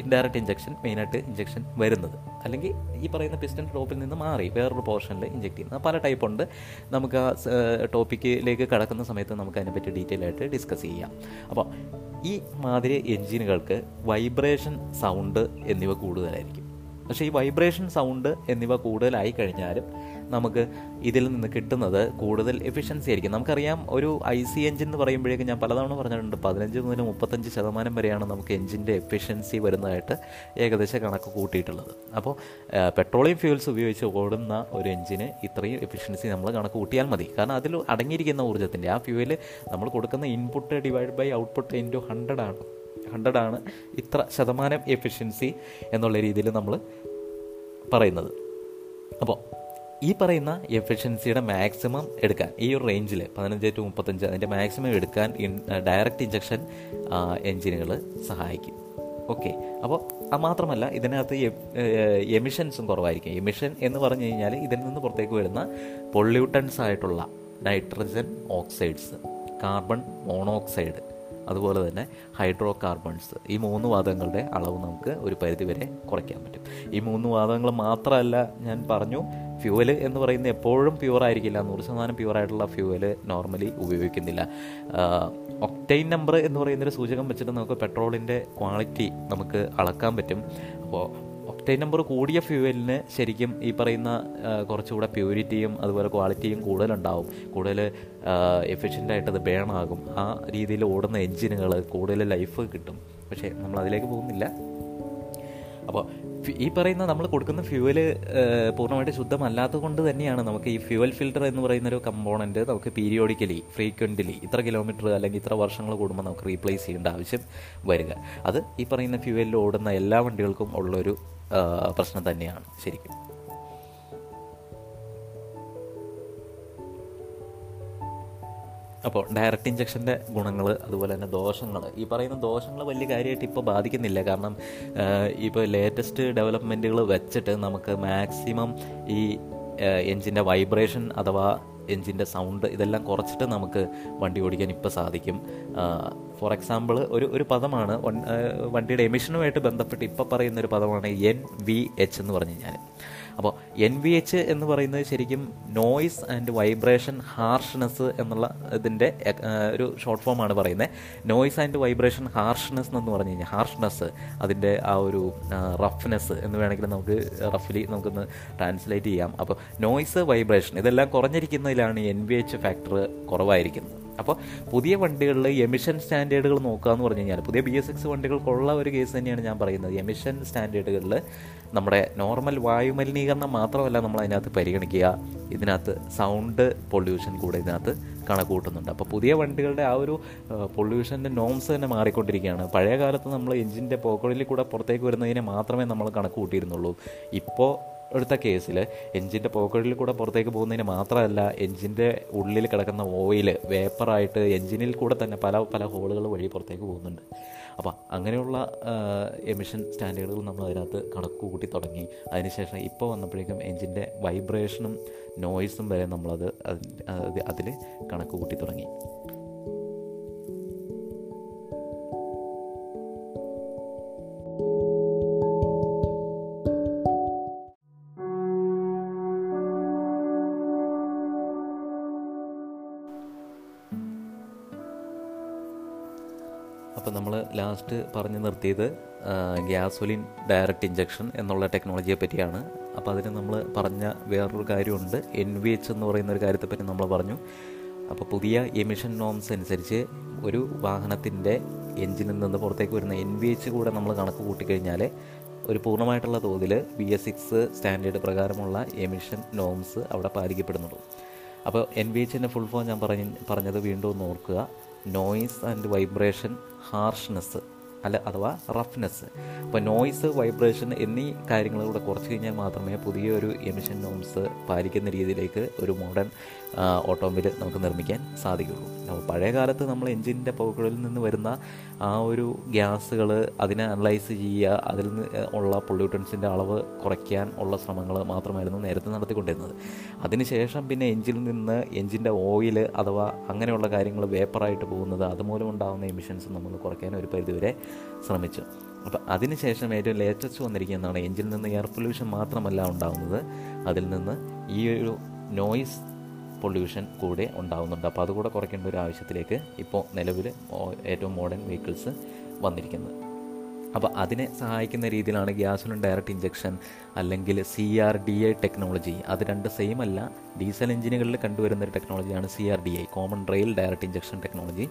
ഇൻഡയറക്റ്റ് ഇഞ്ചക്ഷൻ മെയിനായിട്ട് ഇഞ്ചക്ഷൻ വരുന്നത്. അല്ലെങ്കിൽ ഈ പറയുന്ന പിസ്റ്റൻ ടോപ്പിൽ നിന്ന് മാറി വേറൊരു പോർഷനിൽ ഇഞ്ചെക്ട് ചെയ്യുന്നത് പല ടൈപ്പുണ്ട്. നമുക്ക് ആ ടോപ്പിക്കിലേക്ക് കടക്കുന്ന സമയത്ത് നമുക്ക് അതിനെപ്പറ്റി ഡീറ്റെയിൽ ആയിട്ട് ഡിസ്കസ് ചെയ്യാം. അപ്പോൾ ഈ മാതിരി എഞ്ചിനുകൾക്ക് വൈബ്രേഷൻ, സൗണ്ട് എന്നിവ കൂടുതലായിരിക്കും. പക്ഷേ ഈ വൈബ്രേഷൻ, സൗണ്ട് എന്നിവ കൂടുതലായി കഴിഞ്ഞാലും നമുക്ക് ഇതിൽ നിന്ന് കിട്ടുന്നത് കൂടുതൽ എഫിഷ്യൻസി ആയിരിക്കും. നമുക്കറിയാം, ഒരു ഐ സി എഞ്ചിൻ എന്ന് പറയുമ്പോഴേക്കും ഞാൻ പലതവണ പറഞ്ഞിട്ടുണ്ട്, പതിനഞ്ച് മുതൽ മുപ്പത്തഞ്ച് ശതമാനം വരെയാണ് നമുക്ക് എഞ്ചിൻ്റെ എഫിഷ്യൻസി വരുന്നതായിട്ട് ഏകദേശം കണക്ക് കൂട്ടിയിട്ടുള്ളത്. അപ്പോൾ പെട്രോളിയം ഫ്യൂവൽസ് ഉപയോഗിച്ച് ഓടുന്ന ഒരു എഞ്ചിന് ഇത്രയും എഫിഷ്യൻസി നമ്മൾ കണക്ക് കൂട്ടിയാൽ മതി. കാരണം അതിൽ അടങ്ങിയിരിക്കുന്ന ഊർജ്ജത്തിൻ്റെ, ആ ഫ്യൂവൽ നമ്മൾ കൊടുക്കുന്ന input divide by output into hundred ആണ് ഹൺഡ്രഡ് ആണ് ഇത്ര ശതമാനം എഫിഷ്യൻസി എന്നുള്ള രീതിയിൽ നമ്മൾ പറയുന്നത്. അപ്പോൾ ഈ പറയുന്ന എഫിഷ്യൻസിയുടെ മാക്സിമം എടുക്കാൻ, ഈ ഒരു റേഞ്ചിൽ പതിനഞ്ച് ടു മുപ്പത്തഞ്ച്, അതിൻ്റെ മാക്സിമം എടുക്കാൻ ഡയറക്റ്റ് ഇഞ്ചക്ഷൻ എഞ്ചിനുകൾ സഹായിക്കും. ഓക്കെ, അപ്പോൾ അത് മാത്രമല്ല ഇതിനകത്ത് എമിഷൻസും കുറവായിരിക്കും. എമിഷൻ എന്ന് പറഞ്ഞു കഴിഞ്ഞാൽ ഇതിൽ നിന്ന് പുറത്തേക്ക് വരുന്ന പൊള്യൂട്ടൻസ് ആയിട്ടുള്ള നൈട്രജൻ ഓക്സൈഡ്സ്, കാർബൺ മോണോക്സൈഡ്, അതുപോലെ തന്നെ ഹൈഡ്രോ കാർബൺസ്, ഈ മൂന്ന് വാതകങ്ങളുടെ അളവ് നമുക്ക് ഒരു പരിധിവരെ കുറയ്ക്കാൻ പറ്റും. ഈ മൂന്ന് വാതകങ്ങൾ മാത്രമല്ല, ഞാൻ പറഞ്ഞു ഫ്യൂവൽ എന്ന് പറയുന്നത് എപ്പോഴും പ്യുവറായിരിക്കില്ല. നൂറ് ശതമാനം പ്യുവറായിട്ടുള്ള ഫ്യൂവൽ നോർമലി ഉപയോഗിക്കുന്നില്ല. ഒക്ടൈൻ നമ്പർ എന്ന് പറയുന്നൊരു സൂചകം വെച്ചിട്ട് നമുക്ക് പെട്രോളിൻ്റെ ക്വാളിറ്റി നമുക്ക് അളക്കാൻ പറ്റും. അപ്പോൾ ഒക്ടൈൻ നമ്പർ കൂടിയ ഫ്യൂവലിന് ശരിക്കും ഈ പറയുന്ന കുറച്ചുകൂടെ പ്യൂരിറ്റിയും അതുപോലെ ക്വാളിറ്റിയും കൂടുതലുണ്ടാവും, കൂടുതൽ എഫിഷ്യൻ്റായിട്ടത് ബേണാകും. ആ രീതിയിൽ ഓടുന്ന എഞ്ചിനുകൾ കൂടുതൽ ലൈഫ് കിട്ടും. പക്ഷേ നമ്മൾ അതിലേക്ക് പോകുന്നില്ല. അപ്പോൾ ഈ പറയുന്ന നമ്മൾ കൊടുക്കുന്ന ഫ്യൂവൽ പൂർണ്ണമായിട്ട് ശുദ്ധമല്ലാത്തത് കൊണ്ട് തന്നെയാണ് നമുക്ക് ഈ ഫ്യൂവൽ ഫിൽട്ടർ എന്ന് പറയുന്നൊരു കമ്പോണൻറ്റ് നമുക്ക് പീരിയോഡിക്കലി, ഫ്രീക്വൻ്റലി, ഇത്ര കിലോമീറ്റർ അല്ലെങ്കിൽ ഇത്ര വർഷങ്ങൾ കൂടുമ്പോൾ നമുക്ക് റീപ്ലേസ് ചെയ്യേണ്ട ആവശ്യം വരിക. അത് ഈ പറയുന്ന ഫ്യൂവലിൽ ഓടുന്ന എല്ലാ വണ്ടികൾക്കും ഉള്ളൊരു പ്രശ്നം തന്നെയാണ് ശരിക്കും. അപ്പോൾ ഡയറക്റ്റ് ഇഞ്ചക്ഷൻ്റെ ഗുണങ്ങൾ, അതുപോലെ തന്നെ ദോഷങ്ങൾ. ഈ പറയുന്ന ദോഷങ്ങൾ വലിയ കാര്യമായിട്ട് ഇപ്പോൾ ബാധിക്കുന്നില്ല. കാരണം ഇപ്പോൾ ലേറ്റസ്റ്റ് ഡെവലപ്മെൻറ്റുകൾ വെച്ചിട്ട് നമുക്ക് മാക്സിമം ഈ എഞ്ചിൻ്റെ വൈബ്രേഷൻ അഥവാ എഞ്ചിൻ്റെ സൗണ്ട് ഇതെല്ലാം കുറച്ചിട്ട് നമുക്ക് വണ്ടി ഓടിക്കാൻ ഇപ്പോൾ സാധിക്കും. ഫോർ എക്സാമ്പിൾ, ഒരു ഒരു പദമാണ് വണ്ടിയുടെ എമിഷനുമായിട്ട് ബന്ധപ്പെട്ട് ഇപ്പോൾ പറയുന്നൊരു പദമാണ് എൻ വി എച്ച് എന്ന് പറഞ്ഞു കഴിഞ്ഞാൽ. അപ്പോൾ എൻ വി എച്ച് എന്ന് പറയുന്നത് ശരിക്കും നോയ്സ് ആൻഡ് വൈബ്രേഷൻ ഹാർഷ്നെസ് എന്നുള്ള ഇതിൻ്റെ ഒരു ഷോർട്ട് ഫോമാണ് പറയുന്നത്. നോയ്സ് ആൻഡ് വൈബ്രേഷൻ ഹാർഷ്നെസ് എന്ന് പറഞ്ഞു കഴിഞ്ഞാൽ, ഹാർഷ്നെസ് അതിൻ്റെ ആ ഒരു റഫ്നെസ് എന്ന് വേണമെങ്കിൽ നമുക്ക് റഫ്ലി നമുക്കൊന്ന് ട്രാൻസ്ലേറ്റ് ചെയ്യാം. അപ്പോൾ നോയ്സ്, വൈബ്രേഷൻ ഇതെല്ലാം കുറഞ്ഞിരിക്കുന്നതിലാണ് എൻ വി എച്ച് ഫാക്ടർ കുറവായിരിക്കുന്നത്. അപ്പോൾ പുതിയ വണ്ടികളിൽ എമിഷൻ സ്റ്റാൻഡേർഡുകൾ നോക്കുകയെന്ന് പറഞ്ഞു കഴിഞ്ഞാൽ, പുതിയ ബി എസ് സിക്സ് വണ്ടികൾക്കുള്ള ഒരു കേസ് തന്നെയാണ് ഞാൻ പറയുന്നത്. എമിഷൻ സ്റ്റാൻഡേർഡുകളിൽ നമ്മുടെ നോർമൽ വായുമലിനീകരണം മാത്രമല്ല നമ്മൾ അതിനകത്ത് പരിഗണിക്കുക, ഇതിനകത്ത് സൗണ്ട് പൊല്യൂഷൻ കൂടെ ഇതിനകത്ത് കണക്ക് കൂട്ടുന്നുണ്ട്. അപ്പോൾ പുതിയ വണ്ടികളുടെ ആ ഒരു പൊല്യൂഷൻ്റെ നോംസ് തന്നെ മാറിക്കൊണ്ടിരിക്കുകയാണ്. പഴയ കാലത്ത് നമ്മൾ എഞ്ചിൻ്റെ പോക്കറ്റിൽ കൂടെ പുറത്തേക്ക് വരുന്നതിനെ മാത്രമേ നമ്മൾ കണക്ക് കൂട്ടിയിരുന്നുള്ളൂ. ഇപ്പോൾ എടുത്ത കേസിൽ എഞ്ചിൻ്റെ പോക്കറ്റിൽ കൂടെ പുറത്തേക്ക് പോകുന്നതിന് മാത്രമല്ല, എഞ്ചിൻ്റെ ഉള്ളിൽ കിടക്കുന്ന ഓയിൽ വേപ്പറായിട്ട് എഞ്ചിനിൽ കൂടെ തന്നെ പല പല ഹോളുകൾ വഴി പുറത്തേക്ക് പോകുന്നുണ്ട്. അപ്പോൾ അങ്ങനെയുള്ള എമിഷൻ സ്റ്റാൻഡേർഡുകൾ നമ്മൾ അതിനകത്ത് കണക്ക് കൂട്ടി തുടങ്ങി. അതിനുശേഷം ഇപ്പോൾ വന്നപ്പോഴേക്കും എഞ്ചിൻ്റെ വൈബ്രേഷനും നോയ്സും വരെ നമ്മളത് അതിൽ കണക്ക് കൂട്ടി തുടങ്ങി. അപ്പോൾ നമ്മൾ ലാസ്റ്റ് പറഞ്ഞു നിർത്തിയത് ഗ്യാസോലിൻ ഡയറക്റ്റ് ഇഞ്ചക്ഷൻ എന്നുള്ള ടെക്നോളജിയെ പറ്റിയാണ്. അപ്പോൾ അതിന് നമ്മൾ പറഞ്ഞ വേറൊരു കാര്യമുണ്ട്, എൻ വി എച്ച് എന്ന് പറയുന്നൊരു കാര്യത്തെപ്പറ്റി നമ്മൾ പറഞ്ഞു. അപ്പോൾ പുതിയ എമിഷൻ നോംസ് അനുസരിച്ച് ഒരു വാഹനത്തിൻ്റെ എൻജിനിൽ നിന്ന് പുറത്തേക്ക് വരുന്ന എൻ വി എച്ച് കൂടെ നമ്മൾ കണക്ക് കൂട്ടിക്കഴിഞ്ഞാൽ ഒരു പൂർണ്ണമായിട്ടുള്ള തോതിൽ ബി എസ് സിക്സ് സ്റ്റാൻഡേർഡ് പ്രകാരമുള്ള എമിഷൻ നോംസ് അവിടെ പാലിക്കപ്പെടുന്നുള്ളൂ. അപ്പോൾ എൻ വി എച്ചിൻ്റെ ഫുൾ ഫോം ഞാൻ പറഞ്ഞ പറഞ്ഞത് വീണ്ടും ഒന്ന് ഓർക്കുക. നോയ്സ് ആൻഡ് വൈബ്രേഷൻ ഹാർഷ്നെസ് അല്ല അഥവാ റഫ്നെസ്. അപ്പോൾ നോയ്സ്, വൈബ്രേഷൻ എന്നീ കാര്യങ്ങളിലൂടെ കുറച്ച് കഴിഞ്ഞാൽ മാത്രമേ പുതിയൊരു എമിഷൻ നോംസ് പാലിക്കുന്ന രീതിയിലേക്ക് ഒരു മോഡേൺ ഓട്ടോമൊബൈൽ നമുക്ക് നിർമ്മിക്കാൻ സാധിക്കുകയുള്ളൂ. അപ്പോൾ പഴയ കാലത്ത് നമ്മൾ എൻജിൻ്റെ പുകകളിൽ നിന്ന് വരുന്ന ആ ഒരു ഗ്യാസുകൾ അതിനെ അനലൈസ് ചെയ്യുക, അതിൽ നിന്ന് ഉള്ള പൊല്യൂട്ടൻസിൻ്റെ അളവ് കുറയ്ക്കാൻ ഉള്ള ശ്രമങ്ങൾ മാത്രമായിരുന്നു നേരത്തെ നടത്തിക്കൊണ്ടിരുന്നത്. അതിനുശേഷം പിന്നെ എൻജിനിൽ നിന്ന് എൻജിൻ്റെ ഓയിൽ അഥവാ അങ്ങനെയുള്ള കാര്യങ്ങൾ വേപ്പറായിട്ട് പോകുന്നത്, അതുമൂലം ഉണ്ടാകുന്ന എമിഷൻസ് നമ്മൾ കുറയ്ക്കാൻ ഒരു പരിധിവരെ ശ്രമിച്ചു. അപ്പോൾ അതിനുശേഷം ഏറ്റവും ലേറ്റസ്റ്റ് വന്നിരിക്കുന്നതാണ് എൻജിൽ നിന്ന് എയർ പൊല്യൂഷൻ മാത്രമല്ല ഉണ്ടാകുന്നത്, അതിൽ നിന്ന് ഈ ഒരു നോയ്സ് പൊല്യൂഷൻ കൂടെ ഉണ്ടാകുന്നുണ്ട്. അപ്പോൾ അതുകൂടെ കുറയ്ക്കേണ്ട ഒരു ആവശ്യത്തിലേക്ക് ഇപ്പോൾ നിലവിൽ ഏറ്റവും മോഡേൺ വെഹിക്കിൾസ് വന്നിരിക്കുന്നത്. അപ്പോൾ അതിനെ സഹായിക്കുന്ന രീതിയിലാണ് ഗ്യാസോലിൻ ഡയറക്റ്റ് ഇഞ്ചക്ഷൻ അല്ലെങ്കിൽ സി ആർ ഡി ഐ technology. അത് രണ്ട് സെയിം അല്ല. ഡീസൽ എഞ്ചിനുകളിൽ കണ്ടുവരുന്നൊരു ടെക്നോളജിയാണ് സി ആർ ഡി ഐ, common rail direct injection technology.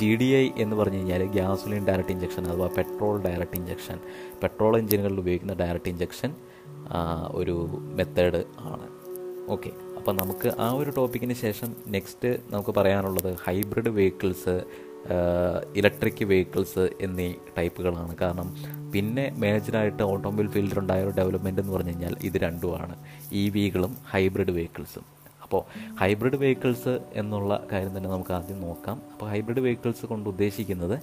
ജി ഡി ഐ എന്ന് പറഞ്ഞു കഴിഞ്ഞാൽ ഗ്യാസോലിൻ ഡയറക്റ്റ് ഇഞ്ചക്ഷൻ അഥവാ പെട്രോൾ ഡയറക്റ്റ് ഇഞ്ചക്ഷൻ, പെട്രോൾ എഞ്ചിനുകളിൽ ഉപയോഗിക്കുന്ന ഡയറക്റ്റ് ഇഞ്ചക്ഷൻ ഒരു മെത്തേഡ് ആണ്. ഓക്കെ, അപ്പോൾ നമുക്ക് ആ ഒരു ടോപ്പിക്കിന് ശേഷം നെക്സ്റ്റ് നമുക്ക് പറയാനുള്ളത് ഹൈബ്രിഡ് വെഹിക്കിൾസ്, ഇലക്ട്രിക് വെഹിക്കിൾസ് എന്നീ ടൈപ്പുകളാണ്. കാരണം പിന്നെ മേജറായിട്ട് ഓട്ടോമൊബൈൽ ഫീൽഡിലുണ്ടായ ഒരു ഡെവലപ്മെൻ്റ് എന്ന് പറഞ്ഞു കഴിഞ്ഞാൽ ഇത് രണ്ടുമാണ്, ഇ വികളും ഹൈബ്രിഡ് വെഹിക്കിൾസും. അപ്പോൾ ഹൈബ്രിഡ് വെഹിക്കിൾസ് എന്നുള്ള കാര്യം തന്നെ നമുക്ക് ആദ്യം നോക്കാം. അപ്പോൾ ഹൈബ്രിഡ് വെഹിക്കിൾസ് കൊണ്ട് ഉദ്ദേശിക്കുന്നത്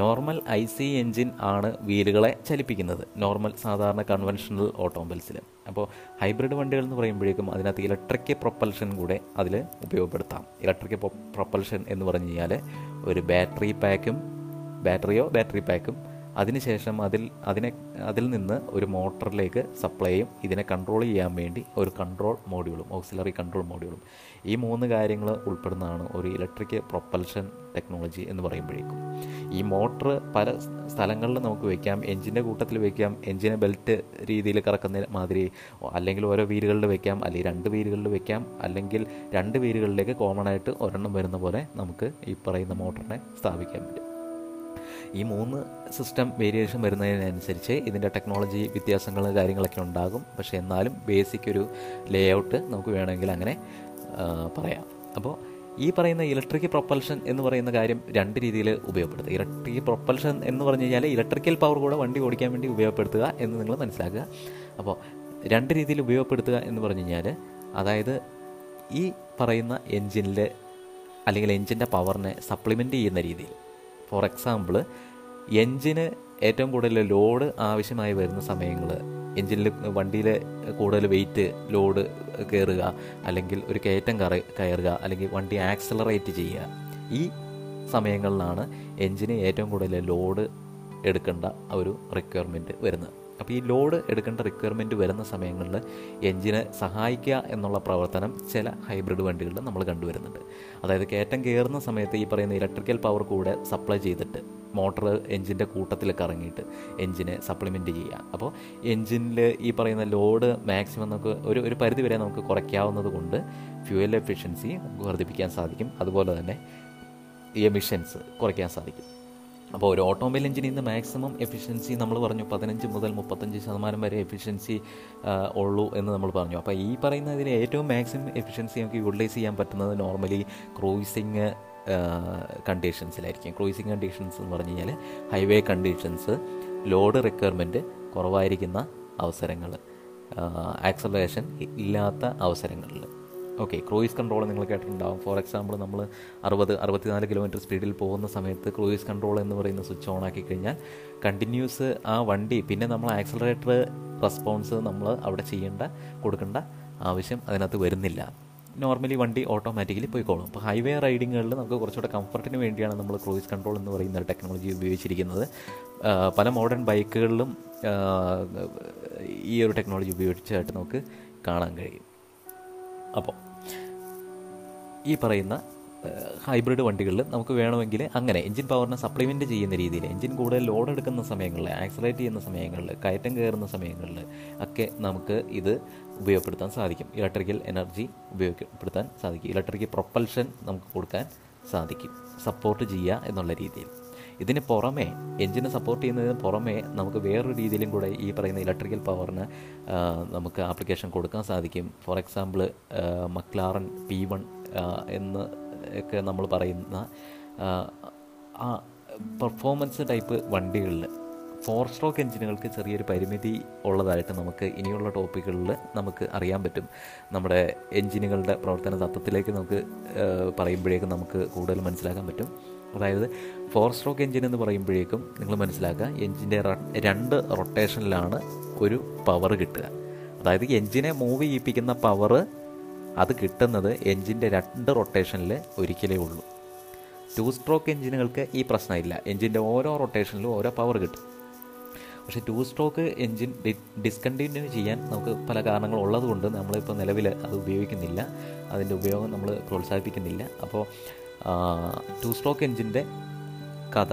നോർമൽ ഐ സി എൻജിൻ ആണ് വീലുകളെ ചലിപ്പിക്കുന്നത്, നോർമൽ സാധാരണ കൺവെൻഷണൽ ഓട്ടോമൊബൈൽസിൽ. അപ്പോൾ ഹൈബ്രിഡ് വണ്ടികൾ എന്ന് പറയുമ്പോഴേക്കും അതിനകത്ത് ഇലക്ട്രിക് പ്രൊപ്പൽഷൻ കൂടെ അതിൽ ഉപയോഗപ്പെടുത്താം. ഇലക്ട്രിക് പ്രൊപ്പൽഷൻ എന്ന് പറഞ്ഞു കഴിഞ്ഞാൽ ഒരു ബാറ്ററി പാക്കും ബാറ്ററിയോ ബാറ്ററി പാക്കും അതിനുശേഷം അതിൽ അതിനെ അതിൽ നിന്ന് ഒരു മോട്ടറിലേക്ക് സപ്ലൈയും ഇതിനെ കൺട്രോൾ ചെയ്യാൻ വേണ്ടി ഒരു കൺട്രോൾ മോഡ്യൂളും ഓക്സിലറി കൺട്രോൾ മോഡ്യൂളും, ഈ മൂന്ന് കാര്യങ്ങൾ ഉൾപ്പെടുന്നതാണ് ഒരു ഇലക്ട്രിക് പ്രൊപ്പൽഷൻ ടെക്നോളജി എന്ന് പറയുമ്പോഴേക്കും. ഈ മോട്ടർ പല സ്ഥലങ്ങളിൽ നമുക്ക് വയ്ക്കാം, എഞ്ചിൻ്റെ കൂട്ടത്തിൽ വയ്ക്കാം, എഞ്ചിനെ ബെൽറ്റ് രീതിയിൽ കറക്കുന്ന മാതിരി, അല്ലെങ്കിൽ ഓരോ വീലുകളിൽ വയ്ക്കാം, അല്ലെങ്കിൽ രണ്ട് വീലുകളിൽ വയ്ക്കാം, അല്ലെങ്കിൽ രണ്ട് വീലുകളിലേക്ക് കോമൺ ആയിട്ട് ഒരെണ്ണം വരുന്ന പോലെ നമുക്ക് ഈ പറയുന്ന മോട്ടറിനെ സ്ഥാപിക്കാൻ പറ്റും. ഈ മൂന്ന് സിസ്റ്റം വേരിയേഷൻ വരുന്നതിനനുസരിച്ച് ഇതിൻ്റെ ടെക്നോളജി വ്യത്യാസങ്ങൾ കാര്യങ്ങളൊക്കെ ഉണ്ടാകും. പക്ഷേ എന്നാലും ബേസിക് ഒരു ലേ ഔട്ട് നമുക്ക് വേണമെങ്കിൽ അങ്ങനെ പറയാം. അപ്പോൾ ഈ പറയുന്ന ഇലക്ട്രിക് പ്രൊപ്പൽഷൻ എന്ന് പറയുന്ന കാര്യം രണ്ട് രീതിയിൽ ഉപയോഗപ്പെടുത്തുക. ഇലക്ട്രിക് പ്രൊപ്പൽഷൻ എന്ന് പറഞ്ഞു കഴിഞ്ഞാൽ ഇലക്ട്രിക്കൽ പവർ കൂടെ വണ്ടി ഓടിക്കാൻ വേണ്ടി ഉപയോഗപ്പെടുത്തുക എന്ന് നിങ്ങൾ മനസ്സിലാക്കുക. അപ്പോൾ രണ്ട് രീതിയിൽ ഉപയോഗപ്പെടുത്തുക എന്ന് പറഞ്ഞു കഴിഞ്ഞാൽ, അതായത് ഈ പറയുന്ന എൻജിനിൽ അല്ലെങ്കിൽ എൻജിൻ്റെ പവറിനെ സപ്ലിമെൻ്റ് ചെയ്യുന്ന രീതിയിൽ. ഫോർ എക്സാമ്പിൾ, എൻജിന് ഏറ്റവും കൂടുതൽ ലോഡ് ആവശ്യമായി വരുന്ന സമയങ്ങൾ, എൻജിനിൽ വണ്ടിയിൽ കൂടുതൽ വെയിറ്റ് ലോഡ് കയറുക, അല്ലെങ്കിൽ ഒരു കയറ്റം കയറുക, അല്ലെങ്കിൽ വണ്ടി ആക്സിലറേറ്റ് ചെയ്യുക, ഈ സമയങ്ങളിലാണ് എൻജിന് ഏറ്റവും കൂടുതൽ ലോഡ് എടുക്കേണ്ട ഒരു റിക്വയർമെൻറ്റ് വരുന്നത്. അപ്പോൾ ഈ ലോഡ് എടുക്കേണ്ട റിക്വയർമെൻറ്റ് വരുന്ന സമയങ്ങളിൽ എൻജിനെ സഹായിക്കുക എന്നുള്ള പ്രവർത്തനം ചില ഹൈബ്രിഡ് വണ്ടികളിൽ നമ്മൾ കണ്ടുവരുന്നുണ്ട്. അതായത് കയറ്റം കയറുന്ന സമയത്ത് ഈ പറയുന്ന ഇലക്ട്രിക്കൽ പവർ കൂടെ സപ്ലൈ ചെയ്തിട്ട് മോട്ടർ എൻജിൻ്റെ കൂട്ടത്തിൽ കറങ്ങിയിട്ട് എൻജിനെ സപ്ലിമെൻറ്റ് ചെയ്യുക. അപ്പോൾ എൻജിനിൽ ഈ പറയുന്ന ലോഡ് മാക്സിമം നമുക്ക് ഒരു ഒരു പരിധി വരെ നമുക്ക് കുറയ്ക്കാവുന്നത് കൊണ്ട് ഫ്യൂവൽ എഫിഷ്യൻസി നമുക്ക് വർദ്ധിപ്പിക്കാൻ സാധിക്കും, അതുപോലെ തന്നെ എമിഷൻസ് കുറയ്ക്കാൻ സാധിക്കും. അപ്പോൾ ഒരു ഓട്ടോമൊബൈൽ എഞ്ചിനിൽ നിന്ന് മാക്സിമം എഫിഷ്യൻസി നമ്മൾ പറഞ്ഞു പതിനഞ്ച് മുതൽ മുപ്പത്തഞ്ച് ശതമാനം വരെ എഫിഷ്യൻസി ഉള്ളൂ എന്ന് നമ്മൾ പറഞ്ഞു. അപ്പോൾ ഈ പറയുന്ന ഇതിൽ ഏറ്റവും മാക്സിമം എഫിഷ്യൻസി നമുക്ക് യൂട്ടിലൈസ് ചെയ്യാൻ പറ്റുന്നത് നോർമലി ക്രൂയിസിങ് കണ്ടീഷൻസിലായിരിക്കും. ക്രൂയിസിങ് കണ്ടീഷൻസ് എന്ന് പറഞ്ഞു കഴിഞ്ഞാൽ ഹൈവേ കണ്ടീഷൻസ്, ലോഡ് റിക്വയർമെൻറ്റ് കുറവായിരിക്കുന്ന അവസരങ്ങൾ, ആക്സലറേഷൻ ഇല്ലാത്ത അവസരങ്ങളിൽ. ഓക്കെ, ക്രൂയിസ് കൺട്രോൾ നിങ്ങൾ കേട്ടിട്ടുണ്ടാകും. ഫോർ എക്സാമ്പിൾ, നമ്മൾ അറുപത് അറുപത്തിനാല് കിലോമീറ്റർ സ്പീഡിൽ പോകുന്ന സമയത്ത് ക്രൂയിസ് കൺട്രോൾ എന്ന് പറയുന്ന സ്വിച്ച് ഓൺ ആക്കി കഴിഞ്ഞാൽ കണ്ടിന്യൂസ് ആ വണ്ടി പിന്നെ നമ്മൾ ആക്സിലറേറ്റർ റെസ്പോൺസ് നമ്മൾ അവിടെ ചെയ്യേണ്ട കൊടുക്കേണ്ട ആവശ്യം അതിനകത്ത് വരുന്നില്ല. നോർമലി വണ്ടി ഓട്ടോമാറ്റിക്കലി പോയിക്കോളും. അപ്പോൾ ഹൈവേ റൈഡിങ്ങുകളിൽ നമുക്ക് കുറച്ചുകൂടെ കംഫർട്ടിന് വേണ്ടിയാണ് നമ്മൾ ക്രൂയിസ് കൺട്രോൾ എന്ന് പറയുന്ന ടെക്നോളജി ഉപയോഗിച്ചിരിക്കുന്നത്. പല മോഡേൺ ബൈക്കുകളിലും ഈ ഒരു ടെക്നോളജി ഉപയോഗിച്ചതായിട്ട് നമുക്ക് കാണാൻ കഴിയും. അപ്പോൾ ഈ പറയുന്ന ഹൈബ്രിഡ് വണ്ടികളിൽ നമുക്ക് വേണമെങ്കിൽ അങ്ങനെ എൻജിൻ പവറിനെ സപ്ലിമെൻറ്റ് ചെയ്യുന്ന രീതിയിൽ, എൻജിൻ കൂടുതൽ ലോഡ് എടുക്കുന്ന സമയങ്ങളിൽ, ആക്സിലറേറ്റ് ചെയ്യുന്ന സമയങ്ങളിൽ, കയറ്റം കയറുന്ന സമയങ്ങളിൽ ഒക്കെ നമുക്ക് ഇത് ഉപയോഗപ്പെടുത്താൻ സാധിക്കും, ഇലക്ട്രിക്കൽ എനർജി ഉപയോഗപ്പെടുത്താൻ സാധിക്കും, ഇലക്ട്രിക്കൽ പ്രൊപ്പൽഷൻ നമുക്ക് കൊടുക്കാൻ സാധിക്കും, സപ്പോർട്ട് ചെയ്യുക എന്നുള്ള രീതിയിൽ. ഇതിന് പുറമേ, എഞ്ചിനെ സപ്പോർട്ട് ചെയ്യുന്നതിന് പുറമേ നമുക്ക് വേറൊരു രീതിയിലും കൂടെ ഈ പറയുന്ന ഇലക്ട്രിക്കൽ പവറിന് നമുക്ക് ആപ്ലിക്കേഷൻ കൊടുക്കാൻ സാധിക്കും. For example, മക്ലാറൻ പി വൺ എന്ന് ഒക്കെ നമ്മൾ പറയുന്ന ആ പെർഫോമൻസ് ടൈപ്പ് വണ്ടികളിൽ ഫോർ സ്ട്രോക്ക് എഞ്ചിനുകൾക്ക് ചെറിയൊരു പരിമിതി ഉള്ളതായിട്ട് നമുക്ക് ഇനിയുള്ള ടോപ്പിക്കുകളിൽ നമുക്ക് അറിയാൻ പറ്റും. നമ്മുടെ എഞ്ചിനുകളുടെ പ്രവർത്തന തത്വത്തിലേക്ക് നമുക്ക് പറയുമ്പോഴേക്കും നമുക്ക് കൂടുതൽ മനസ്സിലാക്കാൻ പറ്റും. അതായത് ഫോർ സ്ട്രോക്ക് എഞ്ചിൻ എന്ന് പറയുമ്പോഴേക്കും നിങ്ങൾ മനസ്സിലാക്കുക, എഞ്ചിൻ്റെ രണ്ട് റൊട്ടേഷനിലാണ് ഒരു പവർ കിട്ടുക. അതായത് എഞ്ചിനെ മൂവ് ചെയ്യിപ്പിക്കുന്ന പവർ അത് കിട്ടുന്നത് എഞ്ചിൻ്റെ രണ്ട് റൊട്ടേഷനിൽ ഒരിക്കലേ ഉള്ളൂ. ടു സ്ട്രോക്ക് എഞ്ചിനുകൾക്ക് ഈ പ്രശ്നമില്ല, എഞ്ചിൻ്റെ ഓരോ റൊട്ടേഷനിലും ഓരോ പവർ കിട്ടും. പക്ഷേ ടു സ്ട്രോക്ക് എഞ്ചിൻ ഡിസ്കണ്ടിന്യൂ ചെയ്യാൻ നമുക്ക് പല കാരണങ്ങളുള്ളത് കൊണ്ട് നമ്മളിപ്പോൾ നിലവിൽ അത് ഉപയോഗിക്കുന്നില്ല, അതിൻ്റെ ഉപയോഗം നമ്മൾ പ്രോത്സാഹിപ്പിക്കുന്നില്ല. അപ്പോൾ ടു സ്ട്രോക്ക് എഞ്ചിൻ്റെ കഥ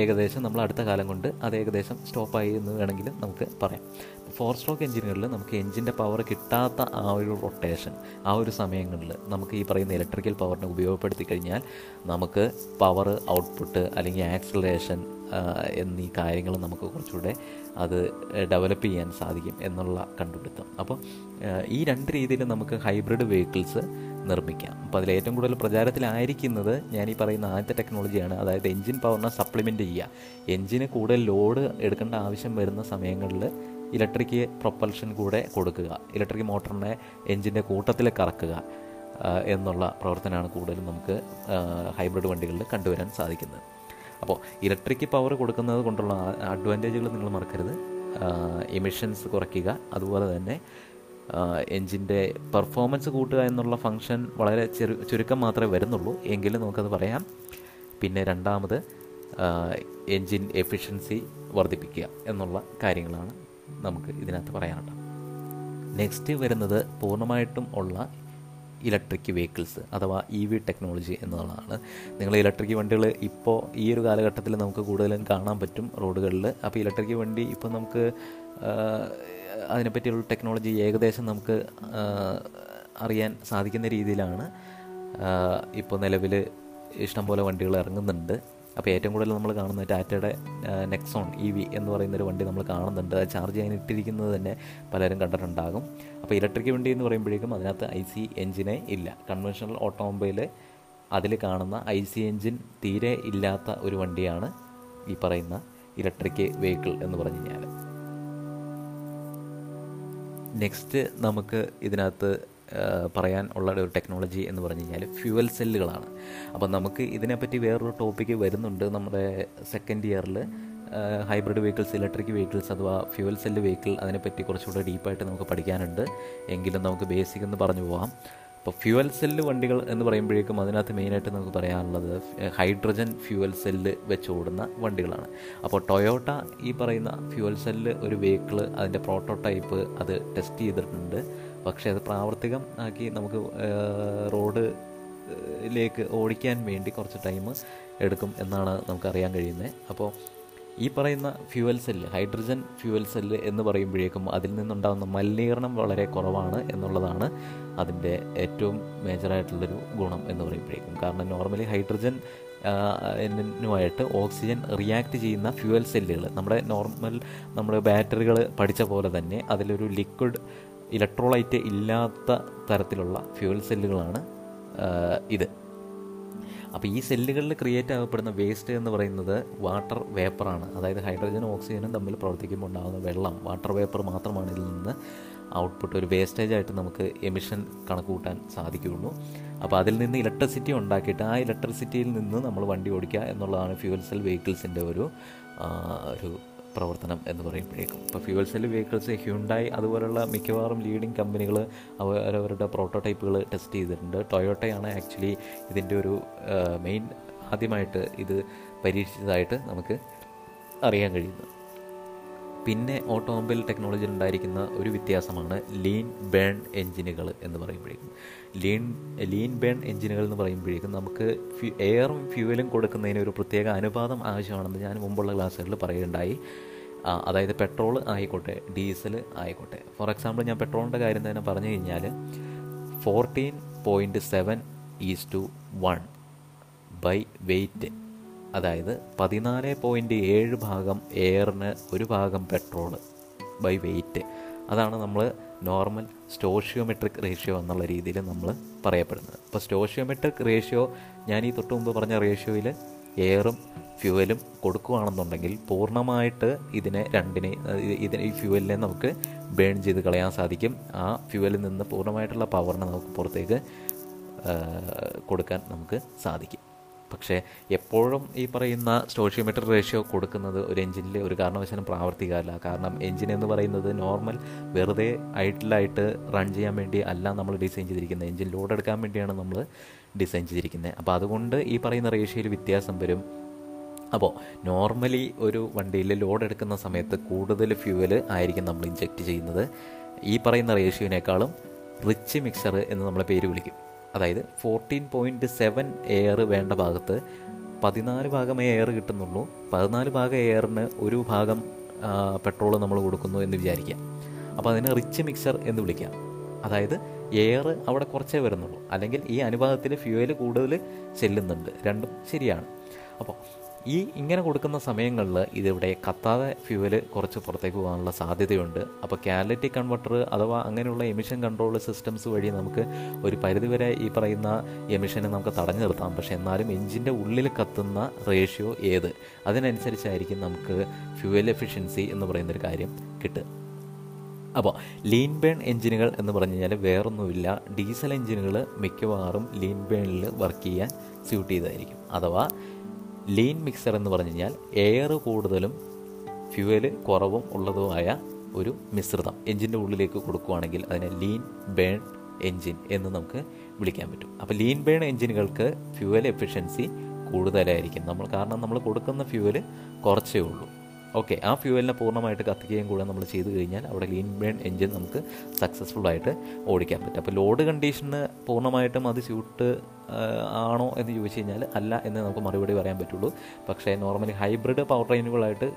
ഏകദേശം നമ്മൾ അടുത്ത കാലം കൊണ്ട് അത് ഏകദേശം സ്റ്റോപ്പായി എന്ന് വേണമെങ്കിൽ നമുക്ക് പറയാം. ഫോർ സ്ട്രോക്ക് എഞ്ചിനുകളിൽ നമുക്ക് എഞ്ചിൻ്റെ പവർ കിട്ടാത്ത ആ ഒരു റൊട്ടേഷൻ, ആ ഒരു സമയങ്ങളിൽ നമുക്ക് ഈ പറയുന്ന ഇലക്ട്രിക്കൽ പവറിനെ ഉപയോഗപ്പെടുത്തി കഴിഞ്ഞാൽ നമുക്ക് പവർ ഔട്ട്പുട്ട് അല്ലെങ്കിൽ ആക്സിലറേഷൻ എന്നീ കാര്യങ്ങൾ നമുക്ക് കുറച്ചുകൂടെ അത് ഡെവലപ്പ് ചെയ്യാൻ സാധിക്കും എന്നുള്ള കണ്ടുപിടുത്തം. അപ്പോൾ ഈ രണ്ട് രീതിയിൽ നമുക്ക് ഹൈബ്രിഡ് വെഹിക്കിൾസ് നിർമ്മിക്കാം. അപ്പോൾ അതിൽ ഏറ്റവും കൂടുതൽ പ്രചാരത്തിലായിരിക്കുന്നത് ഞാൻ ഈ പറയുന്ന ആദ്യത്തെ ടെക്നോളജിയാണ്. അതായത് എഞ്ചിൻ പവറിനെ സപ്ലിമെൻ്റ് ചെയ്യുക, എഞ്ചിന് കൂടുതൽ ലോഡ് എടുക്കേണ്ട ആവശ്യം വരുന്ന സമയങ്ങളിൽ ഇലക്ട്രിക് പ്രൊപ്പൽഷൻ കൂടെ കൊടുക്കുക, ഇലക്ട്രിക് മോട്ടറിനെ എഞ്ചിൻ്റെ കൂട്ടത്തിൽ കറക്കുക എന്നുള്ള പ്രവർത്തനമാണ് കൂടുതലും നമുക്ക് ഹൈബ്രിഡ് വണ്ടികളിൽ കണ്ടുവരാൻ സാധിക്കുന്നത്. അപ്പോൾ ഇലക്ട്രിക് പവർ കൊടുക്കുന്നത് കൊണ്ടുള്ള അഡ്വാൻറ്റേജുകൾ നിങ്ങൾ മറക്കരുത്. എമിഷൻസ് കുറയ്ക്കുക, അതുപോലെ തന്നെ എഞ്ചിൻ്റെ പെർഫോമൻസ് കൂട്ടുക എന്നുള്ള ഫങ്ഷൻ വളരെ ചെറു ചുരുക്കം മാത്രമേ വരുന്നുള്ളൂ എങ്കിലും നമുക്കത് പറയാം. പിന്നെ രണ്ടാമത് എഞ്ചിൻ എഫിഷ്യൻസി വർദ്ധിപ്പിക്കുക എന്നുള്ള കാര്യങ്ങളാണ് നമുക്ക് ഇതിനകത്ത് പറയാനുള്ളത്. നെക്സ്റ്റ് വരുന്നത് പൂർണ്ണമായിട്ടും ഉള്ള ഇലക്ട്രിക് വെഹിക്കിൾസ് അഥവാ ഇ വി ടെക്നോളജി എന്നുള്ളതാണ്. നിങ്ങൾ ഇലക്ട്രിക് വണ്ടികൾ ഇപ്പോൾ ഈ ഒരു കാലഘട്ടത്തിൽ നമുക്ക് കൂടുതലും കാണാൻ പറ്റും റോഡുകളിൽ. അപ്പോൾ ഇലക്ട്രിക് വണ്ടി ഇപ്പോൾ നമുക്ക് അതിനെപ്പറ്റിയുള്ള ടെക്നോളജി ഏകദേശം നമുക്ക് അറിയാൻ സാധിക്കുന്ന രീതിയിലാണ് ഇപ്പോൾ നിലവിൽ ഇഷ്ടംപോലെ വണ്ടികൾ ഇറങ്ങുന്നുണ്ട്. അപ്പോൾ ഏറ്റവും കൂടുതൽ നമ്മൾ കാണുന്നത് ടാറ്റയുടെ നെക്സോൺ ഇ വി എന്ന് പറയുന്നൊരു വണ്ടി നമ്മൾ കാണുന്നുണ്ട്. അത് ചാർജ് ചെയ്യാൻ ഇട്ടിരിക്കുന്നത് തന്നെ പലരും കണ്ടിട്ടുണ്ടാകും. അപ്പോൾ ഇലക്ട്രിക് വണ്ടി എന്ന് പറയുമ്പോഴേക്കും അതിനകത്ത് ഐ സി എഞ്ചിനെ ഇല്ല. കൺവെൻഷണൽ ഓട്ടോമൊബൈൽ അതിൽ കാണുന്ന ഐ സി എഞ്ചിൻ തീരെ ഇല്ലാത്ത ഒരു വണ്ടിയാണ് ഈ പറയുന്ന ഇലക്ട്രിക് വെഹിക്കിൾ എന്ന് പറഞ്ഞു കഴിഞ്ഞാൽ. നെക്സ്റ്റ് നമുക്ക് ഇതിനകത്ത് പറയാൻ ഉള്ള ഒരു ടെക്നോളജി എന്ന് പറഞ്ഞു കഴിഞ്ഞാൽ ഫ്യൂവൽ സെല്ലുകളാണ്. അപ്പോൾ നമുക്ക് ഇതിനെപ്പറ്റി വേറൊരു ടോപ്പിക്ക് വരുന്നുണ്ട് നമ്മുടെ സെക്കൻഡ് ഇയറിൽ. ഹൈബ്രിഡ് വെഹിക്കിൾസ്, ഇലക്ട്രിക് വെഹിക്കിൾസ് അഥവാ ഫ്യൂവൽ സെല്ല് വെഹിക്കിൾ, അതിനെപ്പറ്റി കുറച്ചുകൂടെ ഡീപ്പായിട്ട് നമുക്ക് പഠിക്കാനുണ്ട് എങ്കിലും നമുക്ക് ബേസിക് എന്ന് പറഞ്ഞു പോകാം. അപ്പോൾ ഫ്യൂവൽ സെല്ല് വണ്ടികൾ എന്ന് പറയുമ്പോഴേക്കും അതിനകത്ത് മെയിനായിട്ട് നമുക്ക് പറയാനുള്ളത് ഹൈഡ്രജൻ ഫ്യൂവൽ സെല്ല് വെച്ച് ഓടുന്ന വണ്ടികളാണ്. അപ്പോൾ ടൊയോട്ട ഈ പറയുന്ന ഫ്യൂവൽ സെല്ല് ഒരു വെഹിക്കിൾ, അതിൻ്റെ പ്രോട്ടോടൈപ്പ് അത് ടെസ്റ്റ് ചെയ്തിട്ടുണ്ട്. പക്ഷേ അത് പ്രാവർത്തികം ആക്കി നമുക്ക് റോഡിലേക്ക് ഓടിക്കാൻ വേണ്ടി കുറച്ച് ടൈം എടുക്കും എന്നാണ് നമുക്കറിയാൻ കഴിയുന്നത്. അപ്പോൾ ഈ പറയുന്ന fuel cell, hydrogen fuel cell എന്ന് പറയുമ്പോഴേക്കും അതിൽ നിന്നുണ്ടാകുന്ന മലിനീകരണം വളരെ കുറവാണ് എന്നുള്ളതാണ് അതിൻ്റെ ഏറ്റവും മേജറായിട്ടുള്ളൊരു ഗുണം എന്ന് പറയുമ്പോഴേക്കും. കാരണം നോർമലി ഹൈഡ്രജൻ നുമായിട്ട് ഓക്സിജൻ റിയാക്ട് ചെയ്യുന്ന ഫ്യൂവൽ സെല്ലുകൾ നമ്മുടെ നോർമൽ നമ്മുടെ ബാറ്ററികൾ പഠിച്ച പോലെ തന്നെ അതിലൊരു ലിക്വിഡ് ഇലക്ട്രോലൈറ്റ് ഇല്ലാത്ത തരത്തിലുള്ള ഫ്യൂവൽ സെല്ലുകളാണ് ഇത്. അപ്പോൾ ഈ സെല്ലുകളിൽ ക്രിയേറ്റ് ആകപ്പെടുന്ന വേസ്റ്റ് എന്ന് പറയുന്നത് വാട്ടർ വേപ്പറാണ്. അതായത് ഹൈഡ്രജനും ഓക്സിജനും തമ്മിൽ പ്രവർത്തിക്കുമ്പോൾ ഉണ്ടാകുന്ന വെള്ളം, വാട്ടർ വേപ്പർ മാത്രമാണ് ഇതിൽ നിന്ന് ഔട്ട്പുട്ട്, ഒരു വേസ്റ്റേജായിട്ട് നമുക്ക് എമിഷൻ കണക്ക് കൂട്ടാൻ സാധിക്കുകയുള്ളൂ. അപ്പോൾ അതിൽ നിന്ന് ഇലക്ട്രിസിറ്റി ഉണ്ടാക്കിയിട്ട് ആ ഇലക്ട്രിസിറ്റിയിൽ നിന്ന് നമ്മൾ വണ്ടി ഓടിക്കുക എന്നുള്ളതാണ് ഫ്യൂവൽ സെൽ വെഹിക്കിൾസിൻ്റെ ഒരു ഒരു പ്രവർത്തനം എന്ന് പറയുമ്പോഴേക്കും. ഇപ്പോൾ ഫ്യൂവൽ സെൽ വെഹിക്കിൾസ് ഹ്യുണ്ടായി അതുപോലെയുള്ള മിക്കവാറും ലീഡിങ് കമ്പനികൾ അവരവരുടെ പ്രോട്ടോടൈപ്പുകൾ ടെസ്റ്റ് ചെയ്തിട്ടുണ്ട്. ടൊയോട്ടയാണ് ആക്ച്വലി ഇതിൻ്റെ ഒരു മെയിൻ ആദ്യമായിട്ട് ഇത് പരീക്ഷിച്ചതായിട്ട് നമുക്ക് അറിയാൻ കഴിയുന്നത്. പിന്നെ ഓട്ടോമൊബൈൽ ടെക്നോളജിയിൽ ഉണ്ടായിരിക്കുന്ന ഒരു വ്യത്യാസമാണ് ലീൻ ബേൺ എഞ്ചിനുകൾ എന്ന് പറയുമ്പോഴേക്കും. ലീൻ ലീൻ ബേൺ എഞ്ചിനുകൾ എന്ന് പറയുമ്പോഴേക്കും നമുക്ക് എയറും ഫ്യൂവലും കൊടുക്കുന്നതിന് ഒരു പ്രത്യേക അനുപാതം ആവശ്യമാണെന്ന് ഞാൻ മുമ്പുള്ള ക്ലാസ്സുകളിൽ പറയുകയുണ്ടായി. അതായത് പെട്രോൾ ആയിക്കോട്ടെ ഡീസൽ ആയിക്കോട്ടെ. ഫോർ എക്സാമ്പിൾ ഞാൻ പെട്രോളിൻ്റെ കാര്യം തന്നെ പറഞ്ഞു കഴിഞ്ഞാൽ fourteen point seven is to one by weight, അതായത് പതിനാല് പോയിൻറ്റ് ഏഴ് ഭാഗം എയറിന് ഒരു ഭാഗം പെട്രോൾ ബൈ വെയ്റ്റ്. അതാണ് നമ്മൾ നോർമൽ സ്റ്റോഷിയോമെട്രിക് റേഷ്യോ എന്നുള്ള രീതിയിൽ നമ്മൾ പറയപ്പെടുന്നത്. അപ്പോൾ സ്റ്റോഷിയോമെട്രിക് റേഷ്യോ ഞാൻ ഈ തൊട്ട് മുമ്പ് പറഞ്ഞ റേഷ്യോയിൽ എയറും ഫ്യൂവലും കൊടുക്കുകയാണെന്നുണ്ടെങ്കിൽ പൂർണ്ണമായിട്ട് ഇതിനെ രണ്ടിനെ ഇതിനെ ഈ ഫ്യൂവലിനെ നമുക്ക് ബേൺ ചെയ്ത് കളയാൻ സാധിക്കും. ആ ഫ്യൂവലിൽ നിന്ന് പൂർണ്ണമായിട്ടുള്ള പവറിനെ നമുക്ക് പുറത്തേക്ക് കൊടുക്കാൻ നമുക്ക് സാധിക്കും. പക്ഷേ എപ്പോഴും ഈ പറയുന്ന സ്റ്റോഷിയോമെട്രിക് റേഷ്യോ കൊടുക്കുന്നത് ഒരു എഞ്ചിനിൽ ഒരു കാരണവശാലും പ്രാവർത്തികമല്ല. കാരണം എഞ്ചിൻ എന്ന് പറയുന്നത് നോർമൽ വെറുതെ ഐഡിലായിട്ട് റൺ ചെയ്യാൻ വേണ്ടി അല്ല നമ്മൾ ഡിസൈൻ ചെയ്തിരിക്കുന്നത്, എഞ്ചിൻ ലോഡ് എടുക്കാൻ വേണ്ടിയാണ് നമ്മൾ ഡിസൈൻ ചെയ്തിരിക്കുന്നത്. അപ്പോൾ അതുകൊണ്ട് ഈ പറയുന്ന റേഷ്യോയിൽ വ്യത്യാസം വരും. അപ്പോൾ നോർമലി ഒരു വണ്ടിയിൽ ലോഡ് എടുക്കുന്ന സമയത്ത് കൂടുതൽ ഫ്യൂവൽ ആയിരിക്കും നമ്മൾ ഇഞ്ചെക്റ്റ് ചെയ്യുന്നത്. ഈ പറയുന്ന റേഷ്യോവിനേക്കാളും റിച്ച് മിക്സർ എന്ന് നമ്മളെ പേര് വിളിക്കും. അതായത് ഫോർട്ടീൻ പോയിൻറ്റ് സെവൻ എയർ വേണ്ട ഭാഗത്ത് പതിനാല് ഭാഗമേ എയർ കിട്ടുന്നുള്ളൂ. പതിനാല് ഭാഗം എയറിന് ഒരു ഭാഗം പെട്രോൾ നമ്മൾ കൊടുക്കുന്നു എന്ന് വിചാരിക്കാം. അപ്പോൾ അതിനെ റിച്ച് മിക്സർ എന്ന് വിളിക്കാം. അതായത് എയർ അവിടെ കുറച്ചേ വരുന്നുള്ളൂ, അല്ലെങ്കിൽ ഈ അനുപാതത്തിൽ ഫ്യൂവൽ കൂടുതൽ ചെല്ലുന്നുണ്ട്. രണ്ടും ശരിയാണ്. അപ്പോൾ ഈ ഇങ്ങനെ കൊടുക്കുന്ന സമയങ്ങളിൽ ഇതിവിടെ കത്താതെ ഫ്യൂവൽ കുറച്ച് പുറത്തേക്ക് പോകാനുള്ള സാധ്യതയുണ്ട്. അപ്പോൾ കാറ്റലിറ്റിക് കൺവെർട്ടർ അഥവാ അങ്ങനെയുള്ള എമിഷൻ കൺട്രോൾ സിസ്റ്റംസ് വഴി നമുക്ക് ഒരു പരിധിവരെ ഈ പറയുന്ന എമിഷനെ നമുക്ക് തടഞ്ഞു നിർത്താം. പക്ഷേ എന്നാലും എഞ്ചിൻ്റെ ഉള്ളിൽ കത്തുന്ന റേഷ്യോ ഏത്, അതിനനുസരിച്ചായിരിക്കും നമുക്ക് ഫ്യൂവൽ എഫിഷ്യൻസി എന്ന് പറയുന്നൊരു കാര്യം കിട്ടുക. അപ്പോൾ ലീൻ ബേൺ എഞ്ചിനുകൾ എന്ന് പറഞ്ഞു കഴിഞ്ഞാൽ വേറൊന്നുമില്ല, ഡീസൽ എഞ്ചിനുകൾ മിക്കവാറും ലീൻ ബേണിൽ വർക്ക് ചെയ്യാൻ സ്യൂട്ട് ചെയ്തായിരിക്കും. അഥവാ ലീൻ മിക്സർ എന്ന് പറഞ്ഞു കഴിഞ്ഞാൽ എയർ കൂടുതലും ഫ്യൂവൽ കുറവും ഉള്ളതുമായ ഒരു മിശ്രിതം എഞ്ചിൻ്റെ ഉള്ളിലേക്ക് കൊടുക്കുകയാണെങ്കിൽ അതിനെ ലീൻ ബേൺ എഞ്ചിൻ എന്ന് നമുക്ക് വിളിക്കാൻ പറ്റും. അപ്പോൾ ലീൻ ബേൺ എഞ്ചിനുകൾക്ക് ഫ്യൂവൽ എഫിഷ്യൻസി കൂടുതലായിരിക്കും, നമ്മൾ കാരണം നമ്മൾ കൊടുക്കുന്ന ഫ്യൂവൽ കുറച്ചേ ഉള്ളൂ. ഓക്കെ, ആ ഫ്യൂവലിനെ പൂർണ്ണമായിട്ട് കത്തിക്കുകയും കൂടെ നമ്മൾ ചെയ്തു കഴിഞ്ഞാൽ അവിടെ ലീൻ ബേൺ എഞ്ചിൻ നമുക്ക് സക്സസ്ഫുള്ളായിട്ട് ഓടിക്കാൻ പറ്റും. അപ്പോൾ ലോഡ് കണ്ടീഷന് പൂർണ്ണമായിട്ടും അത് സ്യൂട്ട് ആണോ എന്ന് ചോദിച്ചു കഴിഞ്ഞാൽ അല്ല എന്ന് നമുക്ക് മറുപടി പറയാൻ പറ്റുള്ളൂ. പക്ഷേ നോർമലി ഹൈബ്രിഡ് പവർ ട്രെയിനുകളായിട്ട്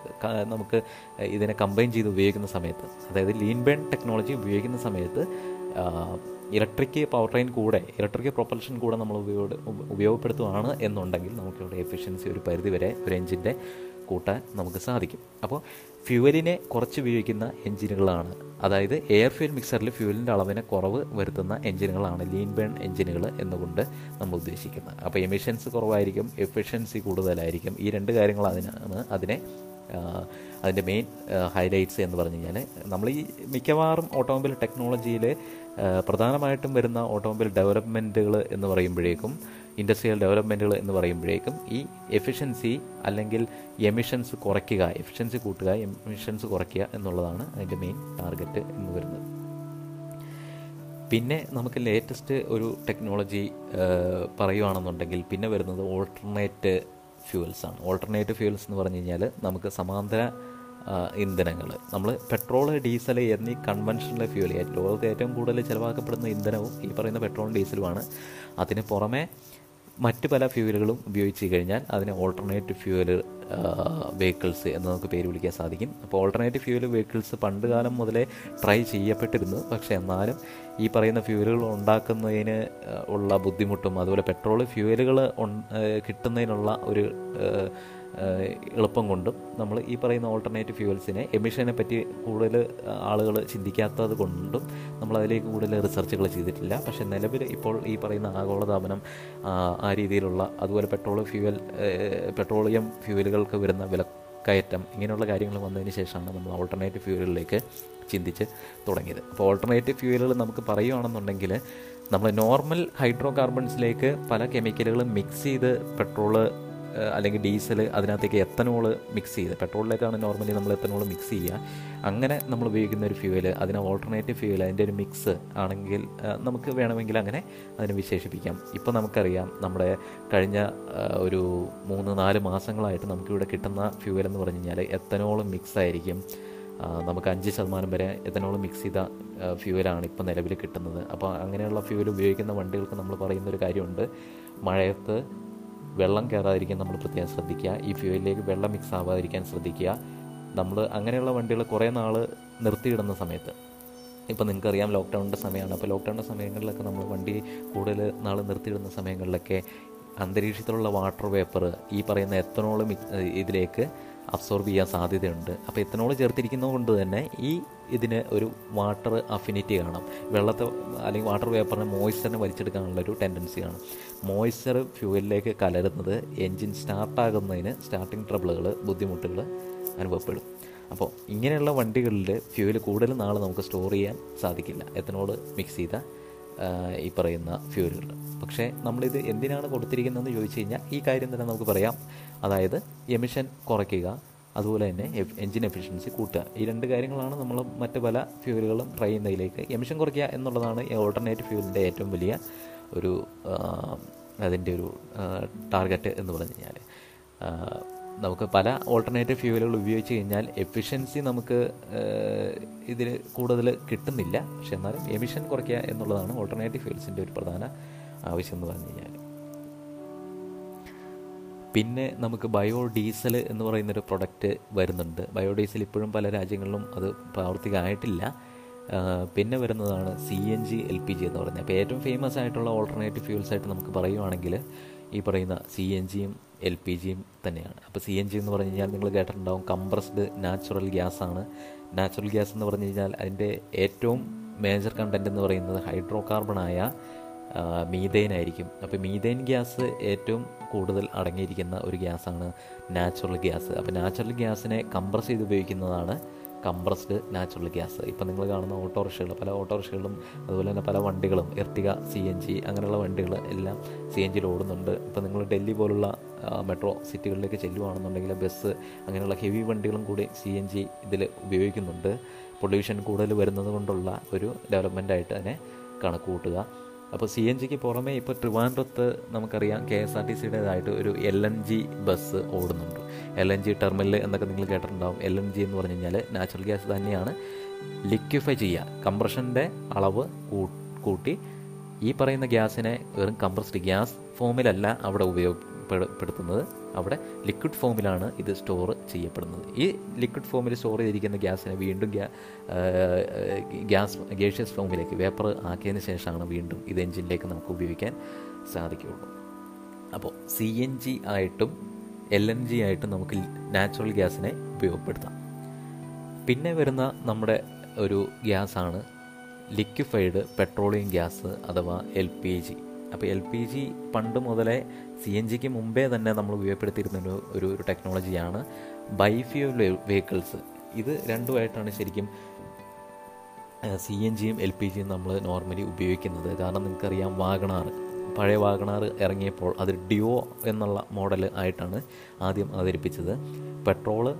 നമുക്ക് ഇതിനെ കമ്പൈൻ ചെയ്ത് ഉപയോഗിക്കുന്ന സമയത്ത്, അതായത് ലീൻ ബേൺ ടെക്നോളജി ഉപയോഗിക്കുന്ന സമയത്ത് ഇലക്ട്രിക് പവർ ട്രെയിൻ കൂടെ ഇലക്ട്രിക് പ്രൊപ്പൽഷൻ കൂടെ നമ്മൾ ഉപയോഗ ഉപയോഗപ്പെടുത്തുകയാണ് എന്നുണ്ടെങ്കിൽ നമുക്കിവിടെ എഫിഷ്യൻസി ഒരു പരിധിവരെ ഒരു എഞ്ചിൻ്റെ കൂട്ടാൻ നമുക്ക് സാധിക്കും. അപ്പോൾ ഫ്യൂവലിനെ കുറച്ച് ഉപയോഗിക്കുന്ന എഞ്ചിനുകളാണ്, അതായത് എയർ ഫ്യൂൽ മിക്സറിൽ ഫ്യൂവലിൻ്റെ അളവിനെ കുറവ് വരുത്തുന്ന എഞ്ചിനുകളാണ് ലീൻ ബേൺ എഞ്ചിനുകൾ എന്നുകൊണ്ട് നമ്മൾ ഉദ്ദേശിക്കുന്നത്. അപ്പോൾ എമിഷൻസ് കുറവായിരിക്കും, എഫിഷ്യൻസി കൂടുതലായിരിക്കും. ഈ രണ്ട് കാര്യങ്ങൾ അതിനാണ് അതിനെ അതിൻ്റെ മെയിൻ ഹൈലൈറ്റ്സ് എന്ന് പറഞ്ഞു കഴിഞ്ഞാൽ നമ്മൾ ഈ മിക്കവാറും ഓട്ടോമൊബൈൽ ടെക്നോളജിയിൽ പ്രധാനമായിട്ടും വരുന്ന ഓട്ടോമൊബൈൽ ഡെവലപ്മെൻറ്റുകൾ എന്ന് പറയുമ്പോഴേക്കും ഇൻഡസ്ട്രിയൽ ഡെവലപ്മെൻറ്റുകൾ എന്ന് പറയുമ്പോഴേക്കും ഈ എഫിഷ്യൻസി അല്ലെങ്കിൽ എമിഷൻസ് കുറയ്ക്കുക, എഫിഷ്യൻസി കൂട്ടുക, എമിഷൻസ് കുറയ്ക്കുക എന്നുള്ളതാണ് അതിൻ്റെ മെയിൻ ടാർഗറ്റ് എന്ന് വരുന്നത്. പിന്നെ നമുക്ക് ലേറ്റസ്റ്റ് ഒരു ടെക്നോളജി പറയുകയാണെന്നുണ്ടെങ്കിൽ പിന്നെ വരുന്നത് ഓൾട്ടർനേറ്റ് ഫ്യൂവൽസാണ്. ഓൾട്ടർനേറ്റ് ഫ്യൂവൽസ് എന്ന് പറഞ്ഞു കഴിഞ്ഞാൽ നമുക്ക് സമാന്തര ഇന്ധനങ്ങൾ, നമ്മൾ പെട്രോള് ഡീസൽ എന്നീ കൺവെൻഷണൽ ഫ്യൂവൽ ലോകത്ത് ഏറ്റവും കൂടുതൽ ചിലവാക്കപ്പെടുന്ന ഇന്ധനവും ഈ പറയുന്ന പെട്രോളും ഡീസലുമാണ്. അതിന് പുറമെ മറ്റ് പല ഫ്യൂവലുകളും ഉപയോഗിച്ച് കഴിഞ്ഞാൽ അതിന് ഓൾട്ടർനേറ്റ് ഫ്യൂവൽ വെഹിക്കിൾസ് എന്ന് നമുക്ക് പേര് വിളിക്കാൻ സാധിക്കും. അപ്പോൾ ഓൾട്ടർനേറ്റ് ഫ്യൂവൽ വെഹിക്കിൾസ് പണ്ട് കാലം മുതലേ ട്രൈ ചെയ്യപ്പെട്ടിരുന്നു. പക്ഷേ എന്നാലും ഈ പറയുന്ന ഫ്യൂവലുകൾ ഉണ്ടാക്കുന്നതിന് ഉള്ള ബുദ്ധിമുട്ടും അതുപോലെ പെട്രോൾ ഫ്യൂവലുകൾ കിട്ടുന്നതിനുള്ള ഒരു എളുപ്പം കൊണ്ടും നമ്മൾ ഈ പറയുന്ന ഓൾട്ടർനേറ്റീവ് ഫ്യൂവൽസിനെ എമിഷനെ പറ്റി കൂടുതൽ ആളുകൾ ചിന്തിക്കാത്തത് കൊണ്ടും നമ്മൾ അതിലേക്ക് കൂടുതൽ റിസർച്ചുകൾ ചെയ്തിട്ടില്ല. പക്ഷേ നിലവിൽ ഇപ്പോൾ ഈ പറയുന്ന ആഗോളതാപനം ആ രീതിയിലുള്ള അതുപോലെ പെട്രോൾ ഫ്യൂവൽ പെട്രോളിയം ഫ്യൂവലുകൾക്ക് വരുന്ന വിലക്കയറ്റം ഇങ്ങനെയുള്ള കാര്യങ്ങൾ വന്നതിന് ശേഷമാണ് നമ്മൾ ഓൾട്ടർനേറ്റീവ് ഫ്യൂവലുകളിലേക്ക് ചിന്തിച്ച് തുടങ്ങിയത്. അപ്പോൾ ഓൾട്ടർനേറ്റീവ് ഫ്യൂവലുകൾ നമുക്ക് പറയുകയാണെന്നുണ്ടെങ്കിൽ നമ്മൾ നോർമൽ ഹൈഡ്രോ കാർബൺസിലേക്ക് പല കെമിക്കലുകളും മിക്സ് ചെയ്ത് പെട്രോള് അല്ലെങ്കിൽ ഡീസൽ അതിനകത്തേക്ക് എത്തനോൾ മിക്സ് ചെയ്ത് പെട്രോളിലേക്കാണ് നോർമലി നമ്മൾ എത്തനോൾ മിക്സ് ചെയ്യുക. അങ്ങനെ നമ്മൾ ഉപയോഗിക്കുന്ന ഒരു ഫ്യൂവൽ അതിന് ഓൾട്ടർനേറ്റീവ് ഫ്യൂവൽ അതിൻ്റെ ഒരു മിക്സ് ആണെങ്കിൽ നമുക്ക് വേണമെങ്കിൽ അങ്ങനെ അതിനെ വിശേഷിപ്പിക്കാം. ഇപ്പോൾ നമുക്കറിയാം നമ്മുടെ കഴിഞ്ഞ ഒരു മൂന്ന് നാല് മാസങ്ങളായിട്ട് നമുക്കിവിടെ കിട്ടുന്ന ഫ്യൂവൽ എന്ന് പറഞ്ഞു കഴിഞ്ഞാൽ എത്തനോൾ മിക്സ് ആയിരിക്കും. നമുക്ക് അഞ്ച് ശതമാനം വരെ എത്തനോൾ മിക്സ് ചെയ്ത ഫ്യൂവലാണ് ഇപ്പോൾ നിലവിൽ കിട്ടുന്നത്. അപ്പോൾ അങ്ങനെയുള്ള ഫ്യൂവൽ ഉപയോഗിക്കുന്ന വണ്ടികൾക്ക് നമ്മൾ പറയുന്നൊരു കാര്യമുണ്ട്, മഴയത്ത് വെള്ളം കയറാതിരിക്കാൻ നമ്മൾ പ്രത്യേകം ശ്രദ്ധിക്കുക, ഈ ഫ്യൂവലിലേക്ക് വെള്ളം മിക്സ് ആവാതിരിക്കാൻ ശ്രദ്ധിക്കുക, നമ്മൾ അങ്ങനെയുള്ള വണ്ടികൾ കുറേ നാൾ നിർത്തിയിടുന്ന സമയത്ത്, ഇപ്പം നിങ്ങൾക്കറിയാം ലോക്ക്ഡൗണിൻ്റെ സമയമാണ്. അപ്പോൾ ലോക്ക്ഡൗണിൻ്റെ സമയങ്ങളിലൊക്കെ നമ്മൾ വണ്ടി കൂടുതൽ നാൾ നിർത്തിയിടുന്ന സമയങ്ങളിലൊക്കെ അന്തരീക്ഷത്തിലുള്ള വാട്ടർ വേപ്പർ ഈ പറയുന്ന എത്തനോൾ ഇതിലേക്ക് അബ്സോർബ് ചെയ്യാൻ സാധ്യതയുണ്ട്. അപ്പോൾ എത്തനോൾ ചേർത്തിരിക്കുന്നത് കൊണ്ട് തന്നെ ഈ ഇതിന് ഒരു വാട്ടർ അഫിനിറ്റി കാണാം. വെള്ളത്തെ അല്ലെങ്കിൽ വാട്ടർ വേപ്പറിന് മോയ്സ്ചറിനെ വലിച്ചെടുക്കാനുള്ളൊരു ടെൻഡൻസി കാണും. മോയ്സ്ചർ ഫ്യൂവലിലേക്ക് കലരുന്നത് എൻജിൻ സ്റ്റാർട്ടാകുന്നതിന് സ്റ്റാർട്ടിങ് ട്രബിളുകൾ, ബുദ്ധിമുട്ടുകൾ അനുഭവപ്പെടും. അപ്പോൾ ഇങ്ങനെയുള്ള വണ്ടികളിൽ ഫ്യൂവൽ കൂടുതൽ നാൾ നമുക്ക് സ്റ്റോർ ചെയ്യാൻ സാധിക്കില്ല, എത്തനോൾ മിക്സ് ചെയ്ത ഈ പറയുന്ന ഫ്യൂവലുകൾ. പക്ഷേ നമ്മളിത് എന്തിനാണ് കൊടുത്തിരിക്കുന്നതെന്ന് ചോദിച്ചു കഴിഞ്ഞാൽ ഈ കാര്യം തന്നെ നമുക്ക് പറയാം. അതായത് എമിഷൻ കുറയ്ക്കുക, അതുപോലെ തന്നെ എൻജിൻ എഫിഷ്യൻസി കൂട്ടുക. ഈ രണ്ട് കാര്യങ്ങളാണ് നമ്മൾ മറ്റ് പല ഫ്യൂവലുകളും ട്രൈ ചെയ്യുന്നതിലേക്ക്. എമിഷൻ കുറയ്ക്കുക എന്നുള്ളതാണ് ഓൾട്ടർനേറ്റ് ഫ്യൂവലിൻ്റെ ഏറ്റവും വലിയ ഒരു അതിൻ്റെ ഒരു ടാർഗറ്റ് എന്ന് പറഞ്ഞു കഴിഞ്ഞാൽ. നമുക്ക് പല ഓൾട്ടർനേറ്റീവ് ഫ്യൂവലുകൾ ഉപയോഗിച്ച് കഴിഞ്ഞാൽ എഫിഷ്യൻസി നമുക്ക് ഇതിൽ കൂടുതൽ കിട്ടുന്നില്ല. പക്ഷെ എന്നാലും എമിഷൻ കുറയ്ക്കുക എന്നുള്ളതാണ് ഓൾട്ടർനേറ്റീവ് ഫ്യൂവൽസിൻ്റെ ഒരു പ്രധാന ആവശ്യം എന്ന് പറഞ്ഞു കഴിഞ്ഞാൽ. പിന്നെ നമുക്ക് ബയോ ഡീസൽ എന്ന് പറയുന്നൊരു പ്രൊഡക്റ്റ് വരുന്നുണ്ട്. ബയോ ഡീസൽ ഇപ്പോഴും പല രാജ്യങ്ങളിലും അത് പ്രാവർത്തികമായിട്ടില്ല. പിന്നെ വരുന്നതാണ് C N G L P G എന്ന് പറയുന്നത്. അപ്പോൾ ഏറ്റവും ഫേമസ് ആയിട്ടുള്ള ഓൾട്ടർനേറ്റീവ് ഫ്യൂവൽസായിട്ട് നമുക്ക് പറയുവാണെങ്കിൽ ഈ പറയുന്ന സി എൻ ജിയും എൽ പി ജിയും തന്നെയാണ്. അപ്പോൾ സി എൻ ജി എന്ന് പറഞ്ഞു കഴിഞ്ഞാൽ നിങ്ങൾ കേട്ടിട്ടുണ്ടാവും, കംപ്രസ്ഡ് നാച്ചുറൽ ഗ്യാസാണ്. നാച്ചുറൽ ഗ്യാസ് എന്ന് പറഞ്ഞു കഴിഞ്ഞാൽ അതിൻ്റെ ഏറ്റവും മേജർ കണ്ടൻറ്റ് എന്ന് പറയുന്നത് ഹൈഡ്രോ കാർബണായ മീതെയിൻ ആയിരിക്കും. അപ്പോൾ മീതെയിൻ ഗ്യാസ് ഏറ്റവും കൂടുതൽ അടങ്ങിയിരിക്കുന്ന ഒരു ഗ്യാസാണ് നാച്ചുറൽ ഗ്യാസ്. അപ്പോൾ നാച്ചുറൽ ഗ്യാസിനെ കംപ്രസ് ചെയ്ത് ഉപയോഗിക്കുന്നതാണ് കംപ്രസ്ഡ് നാച്ചുറൽ ഗ്യാസ്. ഇപ്പം നിങ്ങൾ കാണുന്ന ഓട്ടോറിക്ഷകൾ, പല ഓട്ടോറിക്ഷകളും അതുപോലെ തന്നെ പല വണ്ടികളും, എർട്ടിക, സി എൻ ജി അങ്ങനെയുള്ള വണ്ടികൾ എല്ലാം സി എൻ ജിയിൽ ഓടുന്നുണ്ട്. ഇപ്പം നിങ്ങൾ ഡൽഹി പോലുള്ള മെട്രോ സിറ്റികളിലേക്ക് ചെല്ലുകയാണെന്നുണ്ടെങ്കിൽ ബസ് അങ്ങനെയുള്ള ഹെവി വണ്ടികളും കൂടി സി എൻ ജി ഇതിൽ ഉപയോഗിക്കുന്നുണ്ട്. പൊല്യൂഷൻ കൂടുതൽ വരുന്നത് കൊണ്ടുള്ള ഒരു ഡെവലപ്മെൻറ്റായിട്ട് തന്നെ കണക്ക് കൂട്ടുക. അപ്പോൾ സി എൻ ജിക്ക് പുറമേ ഇപ്പോൾ ട്രിവാൻഡ്രത്ത് നമുക്കറിയാം കെ എസ് ആർ ടി സിയുടേതായിട്ട് ഒരു എൽ എൻ ജി ബസ് ഓടുന്നുണ്ട്. എൽ എൻ ജി ടെർമിനൽ എന്നൊക്കെ നിങ്ങൾ കേട്ടിട്ടുണ്ടാകും. എൽ എൻ ജി എന്ന് പറഞ്ഞു കഴിഞ്ഞാൽ നാച്ചുറൽ ഗ്യാസ് തന്നെയാണ്, ലിക്വിഫൈ ചെയ്യുക, കംപ്രഷൻ്റെ അളവ് കൂട്ടി ഈ പറയുന്ന ഗ്യാസിനെ വെറും കംപ്രസ്ഡ് ഗ്യാസ് ഫോമിലല്ല അവിടെ ഉപയോഗപ്പെടുത്തുന്നത്, അവിടെ ലിക്വിഡ് ഫോമിലാണ് ഇത് സ്റ്റോർ ചെയ്യപ്പെടുന്നത്. ഈ ലിക്വിഡ് ഫോമിൽ സ്റ്റോർ ചെയ്തിരിക്കുന്ന ഗ്യാസിനെ വീണ്ടും ഗ്യാസ് ഗേഷ്യസ് ഫോമിലേക്ക് വേപ്പർ ആക്കിയതിന് ശേഷമാണ് വീണ്ടും ഇത് എൻജിനിലേക്ക് നമുക്ക് ഉപയോഗിക്കാൻ സാധിക്കുകയുള്ളൂ. അപ്പോൾ സി എൻ ജി ആയിട്ടും എൽ എൻ ജി ആയിട്ടും നമുക്ക് നാച്ചുറൽ ഗ്യാസിനെ ഉപയോഗപ്പെടുത്താം. പിന്നെ വരുന്ന നമ്മുടെ ഒരു ഗ്യാസാണ് ലിക്വിഫൈഡ് പെട്രോളിയം ഗ്യാസ് അഥവാ എൽ പി ജി. അപ്പോൾ എൽ പി ജി പണ്ട് മുതലേ സി എൻ ജിക്ക് മുമ്പേ തന്നെ നമ്മൾ ഉപയോഗപ്പെടുത്തിയിരുന്ന ഒരു ഒരു ടെക്നോളജിയാണ് ബൈഫ്യൂൽ വെഹിക്കിൾസ്. ഇത് രണ്ടുമായിട്ടാണ് ശരിക്കും സി എൻ ജിയും എൽ പി ജിയും നമ്മൾ നോർമലി ഉപയോഗിക്കുന്നത്. കാരണം നിങ്ങൾക്കറിയാം, വാഗണാർ, പഴയ വാഗണാർ ഇറങ്ങിയപ്പോൾ അത് ഡിയോ എന്നുള്ള മോഡൽ ആയിട്ടാണ് ആദ്യം അവതരിപ്പിച്ചത്. പെട്രോള്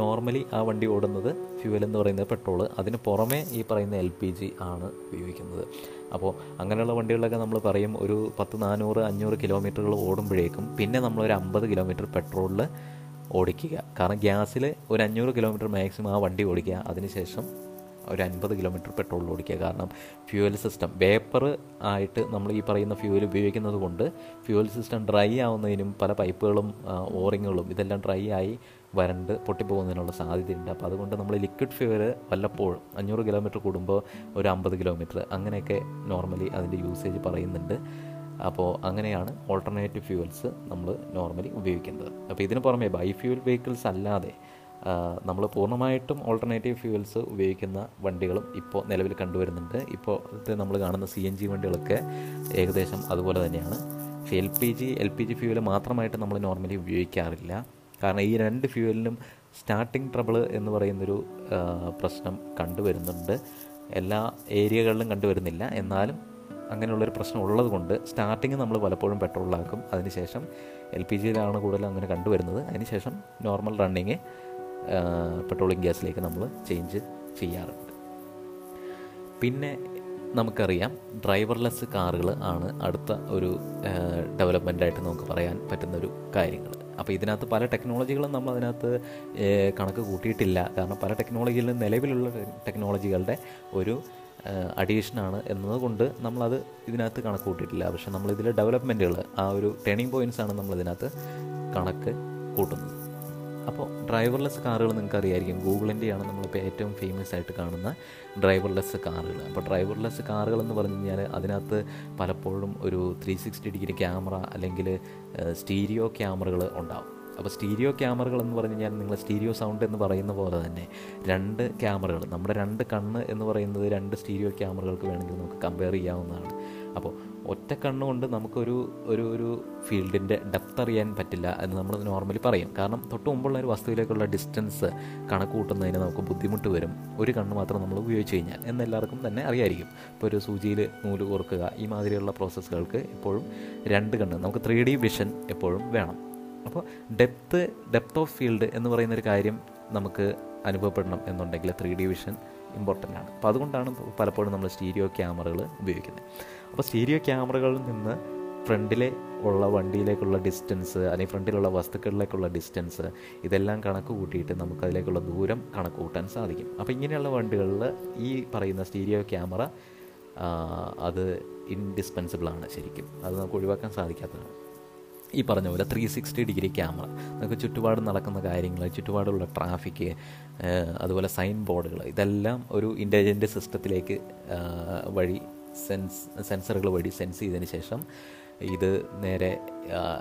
നോർമലി ആ വണ്ടി ഓടുന്നത് ഫ്യൂവൽ എന്ന് പറയുന്നത് പെട്രോള്, അതിന് പുറമേ ഈ പറയുന്ന എൽ പി ജി ആണ് ഉപയോഗിക്കുന്നത്. അപ്പോൾ അങ്ങനെയുള്ള വണ്ടികളിലൊക്കെ നമ്മൾ പറയും ഒരു പത്ത് നാനൂറ് അഞ്ഞൂറ് കിലോമീറ്ററുകൾ ഓടുമ്പോഴേക്കും പിന്നെ നമ്മളൊരു അമ്പത് കിലോമീറ്റർ പെട്രോളിൽ ഓടിക്കുക. കാരണം ഗ്യാസിൽ ഒരു അഞ്ഞൂറ് കിലോമീറ്റർ മാക്സിമം ആ വണ്ടി ഓടിക്കുക, അതിനുശേഷം ഒരു അൻപത് കിലോമീറ്റർ പെട്രോളിൽ ഓടിക്കുക. കാരണം ഫ്യൂവൽ സിസ്റ്റം വേപ്പർ ആയിട്ട് നമ്മൾ ഈ പറയുന്ന ഫ്യൂവൽ ഉപയോഗിക്കുന്നത് കൊണ്ട് ഫ്യൂവൽ സിസ്റ്റം ഡ്രൈ ആവുന്നതിനും പല പൈപ്പുകളും ഓറിങ്ങുകളും ഇതെല്ലാം ഡ്രൈ ആയി വരണ്ട് പൊട്ടിപ്പോകുന്നതിനുള്ള സാധ്യതയുണ്ട്. അപ്പോൾ അതുകൊണ്ട് നമ്മൾ ലിക്വിഡ് ഫ്യൂവൽ വല്ലപ്പോഴും അഞ്ഞൂറ് കിലോമീറ്റർ കൂടുമ്പോൾ ഒരു അമ്പത് കിലോമീറ്റർ അങ്ങനെയൊക്കെ നോർമലി അതിൻ്റെ യൂസേജ് പറയുന്നുണ്ട്. അപ്പോൾ അങ്ങനെയാണ് ഓൾട്ടർനേറ്റീവ് ഫ്യൂവൽസ് നമ്മൾ നോർമലി ഉപയോഗിക്കുന്നത്. അപ്പോൾ ഇതിന് പുറമെ ബൈഫ്യൂൽ വെഹിക്കിൾസ് അല്ലാതെ നമ്മൾ പൂർണ്ണമായിട്ടും ഓൾട്ടർനേറ്റീവ് ഫ്യൂവൽസ് ഉപയോഗിക്കുന്ന വണ്ടികളും ഇപ്പോൾ നിലവിൽ കണ്ടുവരുന്നുണ്ട്. ഇപ്പോൾ നമ്മൾ കാണുന്ന സി എൻ ജി വണ്ടികളൊക്കെ ഏകദേശം അതുപോലെ തന്നെയാണ്. പക്ഷേ L P G L P G fuel മാത്രമായിട്ട് നമ്മൾ നോർമലി ഉപയോഗിക്കാറില്ല. കാരണം ഈ രണ്ട് ഫ്യൂവലിനും സ്റ്റാർട്ടിംഗ് ട്രബിൾ എന്ന് പറയുന്നൊരു പ്രശ്നം കണ്ടുവരുന്നുണ്ട്. എല്ലാ ഏരിയകളിലും കണ്ടുവരുന്നില്ല, എന്നാലും അങ്ങനെയുള്ളൊരു പ്രശ്നം ഉള്ളത് കൊണ്ട് സ്റ്റാർട്ടിങ് നമ്മൾ പലപ്പോഴും പെട്രോളിലാക്കും. അതിനുശേഷം എൽ പി ജിയിലാണ് കൂടുതലും അങ്ങനെ കണ്ടുവരുന്നത്. അതിനുശേഷം നോർമൽ റണ്ണിങ് പെട്രോളിയം ഗ്യാസിലേക്ക് നമ്മൾ ചേഞ്ച് ചെയ്യാറുണ്ട്. പിന്നെ നമുക്കറിയാം ഡ്രൈവർലെസ് കാറുകൾ ആണ് അടുത്ത ഒരു ഡെവലപ്മെൻറ്റായിട്ട് നമുക്ക് പറയാൻ പറ്റുന്നൊരു കാര്യങ്ങൾ. അപ്പോൾ ഇതിനകത്ത് പല ടെക്നോളജികളും നമ്മൾ അതിനകത്ത് കണക്ക് കൂട്ടിയിട്ടില്ല. കാരണം പല ടെക്നോളജികളിലും നിലവിലുള്ള ടെക്നോളജികളുടെ ഒരു അഡീഷനാണ് എന്നതുകൊണ്ട് നമ്മളത് ഇതിനകത്ത് കണക്ക് കൂട്ടിയിട്ടില്ല. പക്ഷേ നമ്മളിതിലെ ഡെവലപ്മെൻറ്റുകൾ, ആ ഒരു ടേണിംഗ് പോയിൻറ്റ്സാണ് നമ്മളിതിനകത്ത് കണക്ക് കൂട്ടുന്നത്. അപ്പോൾ ഡ്രൈവർലെസ് കാറുകൾ നിങ്ങൾക്ക് അറിയായിരിക്കും, ഗൂഗിളിൻ്റെയാണ് നമ്മളിപ്പോൾ ഏറ്റവും ഫേമസ് ആയിട്ട് കാണുന്ന ഡ്രൈവർലെസ് കാറുകൾ. അപ്പോൾ ഡ്രൈവർലെസ് കാറുകൾ എന്ന് പറഞ്ഞു കഴിഞ്ഞാൽ അതിനകത്ത് പലപ്പോഴും ഒരു ത്രീ സിക്സ്റ്റി ഡിഗ്രി ക്യാമറ അല്ലെങ്കിൽ സ്റ്റീരിയോ ക്യാമറകൾ ഉണ്ടാകും. അപ്പോൾ സ്റ്റീരിയോ ക്യാമറകൾ എന്ന് പറഞ്ഞു കഴിഞ്ഞാൽ നിങ്ങൾ സ്റ്റീരിയോ സൗണ്ട് എന്ന് പറയുന്ന പോലെ തന്നെ രണ്ട് ക്യാമറകൾ, നമ്മുടെ രണ്ട് കണ്ണ് എന്ന് പറയുന്നത് രണ്ട് സ്റ്റീരിയോ ക്യാമറകൾക്ക് വേണമെങ്കിൽ നമുക്ക് കമ്പയർ ചെയ്യാവുന്നതാണ്. അപ്പോൾ ഒറ്റ കണ്ണുകൊണ്ട് നമുക്കൊരു ഒരു ഒരു ഫീൽഡിൻ്റെ ഡെപ്ത് അറിയാൻ പറ്റില്ല എന്ന് നമ്മൾ നോർമലി പറയും. കാരണം തൊട്ട് മുമ്പുള്ള ഒരു വസ്തുവിലേക്കുള്ള ഡിസ്റ്റൻസ് കണക്ക് കൂട്ടുന്നതിന് നമുക്ക് ബുദ്ധിമുട്ട് വരും ഒരു കണ്ണ് മാത്രം നമ്മൾ ഉപയോഗിച്ച് കഴിഞ്ഞാൽ എന്നെല്ലാവർക്കും തന്നെ അറിയായിരിക്കും. ഇപ്പോൾ ഒരു സൂചിയിൽ നൂല് കോർക്കുക, ഈ മാതിരിയുള്ള പ്രോസസ്സുകൾക്ക് എപ്പോഴും രണ്ട് കണ്ണ്, നമുക്ക് ത്രീ ഡി വിഷൻ എപ്പോഴും വേണം. അപ്പോൾ ഡെപ്ത്ത് ഡെപ്ത് ഓഫ് ഫീൽഡ് എന്ന് പറയുന്നൊരു കാര്യം നമുക്ക് അനുഭവപ്പെടണം എന്നുണ്ടെങ്കിൽ ത്രീ ഡി വിഷൻ ഇമ്പോർട്ടൻ്റ് ആണ്. അപ്പോൾ അതുകൊണ്ടാണ് പലപ്പോഴും നമ്മൾ സ്റ്റീരിയോ ക്യാമറകൾ ഉപയോഗിക്കുന്നത്. അപ്പോൾ സ്റ്റീരിയോ ക്യാമറകളിൽ നിന്ന് ഫ്രണ്ടിലെ ഉള്ള വണ്ടിയിലേക്കുള്ള ഡിസ്റ്റൻസ് അല്ലെങ്കിൽ ഫ്രണ്ടിലുള്ള വസ്തുക്കളിലേക്കുള്ള ഡിസ്റ്റൻസ് ഇതെല്ലാം കണക്ക് കൂട്ടിയിട്ട് നമുക്കതിലേക്കുള്ള ദൂരം കണക്ക് കൂട്ടാൻ സാധിക്കും. അപ്പോൾ ഇങ്ങനെയുള്ള വണ്ടികളിൽ ഈ പറയുന്ന സ്റ്റീരിയോ ക്യാമറ അത് ഇൻഡിസ്പെൻസിബിളാണ് ശരിക്കും, അത് നമുക്ക് ഒഴിവാക്കാൻ സാധിക്കാത്തതാണ്. ഈ പറഞ്ഞ പോലെ ത്രീ സിക്സ്റ്റി ഡിഗ്രി ക്യാമറ നമുക്ക് ചുറ്റുപാട് നടക്കുന്ന കാര്യങ്ങൾ, ചുറ്റുപാടുള്ള ട്രാഫിക്ക്, അതുപോലെ സൈൻ ബോർഡുകൾ ഇതെല്ലാം ഒരു ഇൻ്റലിജൻ്റ് സിസ്റ്റത്തിലേക്ക് വഴി സെൻസ് സെൻസറുകൾ വഴി സെൻസ് ചെയ്തതിന് ശേഷം ഇത് നേരെ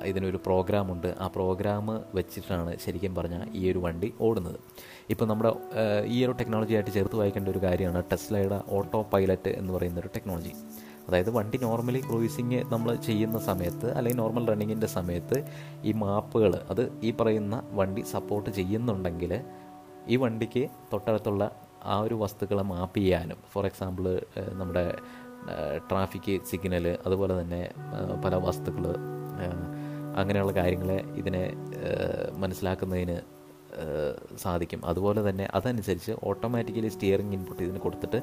ഇതിനൊരു പ്രോഗ്രാമുണ്ട്. ആ പ്രോഗ്രാം വെച്ചിട്ടാണ് ശരിക്കും പറഞ്ഞാൽ ഈ ഒരു വണ്ടി ഓടുന്നത്. ഇപ്പോൾ നമ്മുടെ ഈ ഒരു ടെക്നോളജിയായിട്ട് ചേർത്ത് വായിക്കേണ്ട ഒരു കാര്യമാണ് ടെസ്ലയുടെ ഓട്ടോ പൈലറ്റ് എന്ന് പറയുന്നൊരു ടെക്നോളജി. അതായത് വണ്ടി നോർമലി ക്രൂയിസിങ് നമ്മൾ ചെയ്യുന്ന സമയത്ത് അല്ലെങ്കിൽ നോർമൽ റണ്ണിങ്ങിൻ്റെ സമയത്ത് ഈ മാപ്പുകൾ അത് ഈ പറയുന്ന വണ്ടി സപ്പോർട്ട് ചെയ്യുന്നുണ്ടെങ്കിൽ ഈ വണ്ടിക്ക് തൊട്ടടുത്തുള്ള ആ ഒരു വസ്തുക്കളെ മാപ്പ് ചെയ്യാനും, ഫോർ എക്സാമ്പിൾ നമ്മുടെ ട്രാഫിക് സിഗ്നൽ, അതുപോലെ തന്നെ പല വസ്തുക്കൾ, അങ്ങനെയുള്ള കാര്യങ്ങളെ ഇതിനെ മനസ്സിലാക്കുന്നതിന് സാധിക്കും. അതുപോലെ തന്നെ അതനുസരിച്ച് ഓട്ടോമാറ്റിക്കലി സ്റ്റിയറിംഗ് ഇൻപുട്ട് ഇതിന് കൊടുത്തിട്ട്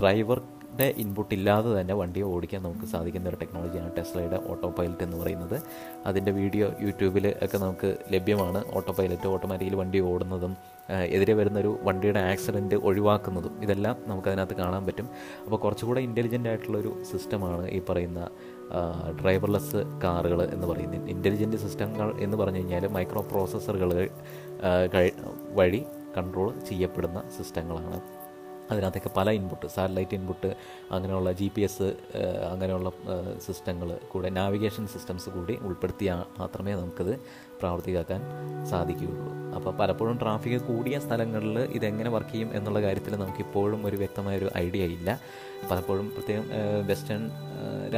ഡ്രൈവറുടെ ഇൻപുട്ട് ഇല്ലാതെ തന്നെ വണ്ടിയെ ഓടിക്കാൻ നമുക്ക് സാധിക്കുന്ന ഒരു ടെക്നോളജിയാണ് ടെസ്ലയുടെ ഓട്ടോ പൈലറ്റ് എന്ന് പറയുന്നത്. അതിൻ്റെ വീഡിയോ യൂട്യൂബിൽ ഒക്കെ നമുക്ക് ലഭ്യമാണ്. ഓട്ടോ പൈലറ്റ് ഓട്ടോമാറ്റിക്കലി വണ്ടി ഓടുന്നതും എതിരെ വരുന്നൊരു വണ്ടിയുടെ ആക്സിഡൻറ്റ് ഒഴിവാക്കുന്നതും ഇതെല്ലാം നമുക്കതിനകത്ത് കാണാൻ പറ്റും. അപ്പോൾ കുറച്ചുകൂടെ ഇൻ്റലിജൻ്റ് ആയിട്ടുള്ളൊരു സിസ്റ്റമാണ് ഈ പറയുന്ന ഡ്രൈവർലെസ് കാറുകൾ എന്ന് പറയുന്നത്. ഇൻ്റലിജൻ്റ് സിസ്റ്റങ്ങൾ എന്ന് പറഞ്ഞു കഴിഞ്ഞാൽ മൈക്രോ പ്രോസസ്സറുകൾ വഴി കൺട്രോൾ ചെയ്യപ്പെടുന്ന സിസ്റ്റങ്ങളാണ്. അതിനകത്തൊക്കെ പല ഇൻപുട്ട്, സാറ്റലൈറ്റ് ഇൻപുട്ട്, അങ്ങനെയുള്ള ജി പി എസ്, അങ്ങനെയുള്ള സിസ്റ്റങ്ങൾ കൂടെ നാവിഗേഷൻ സിസ്റ്റംസ് കൂടി ഉൾപ്പെടുത്തിയാൽ മാത്രമേ നമുക്കത് പ്രാവർത്തികമാക്കാൻ സാധിക്കുകയുള്ളൂ. അപ്പോൾ പലപ്പോഴും ട്രാഫിക് കൂടിയ സ്ഥലങ്ങളിൽ ഇതെങ്ങനെ വർക്ക് ചെയ്യും എന്നുള്ള കാര്യത്തിൽ നമുക്കിപ്പോഴും ഒരു വ്യക്തമായൊരു ഐഡിയ ഇല്ല. പലപ്പോഴും പ്രത്യേകം വെസ്റ്റേൺ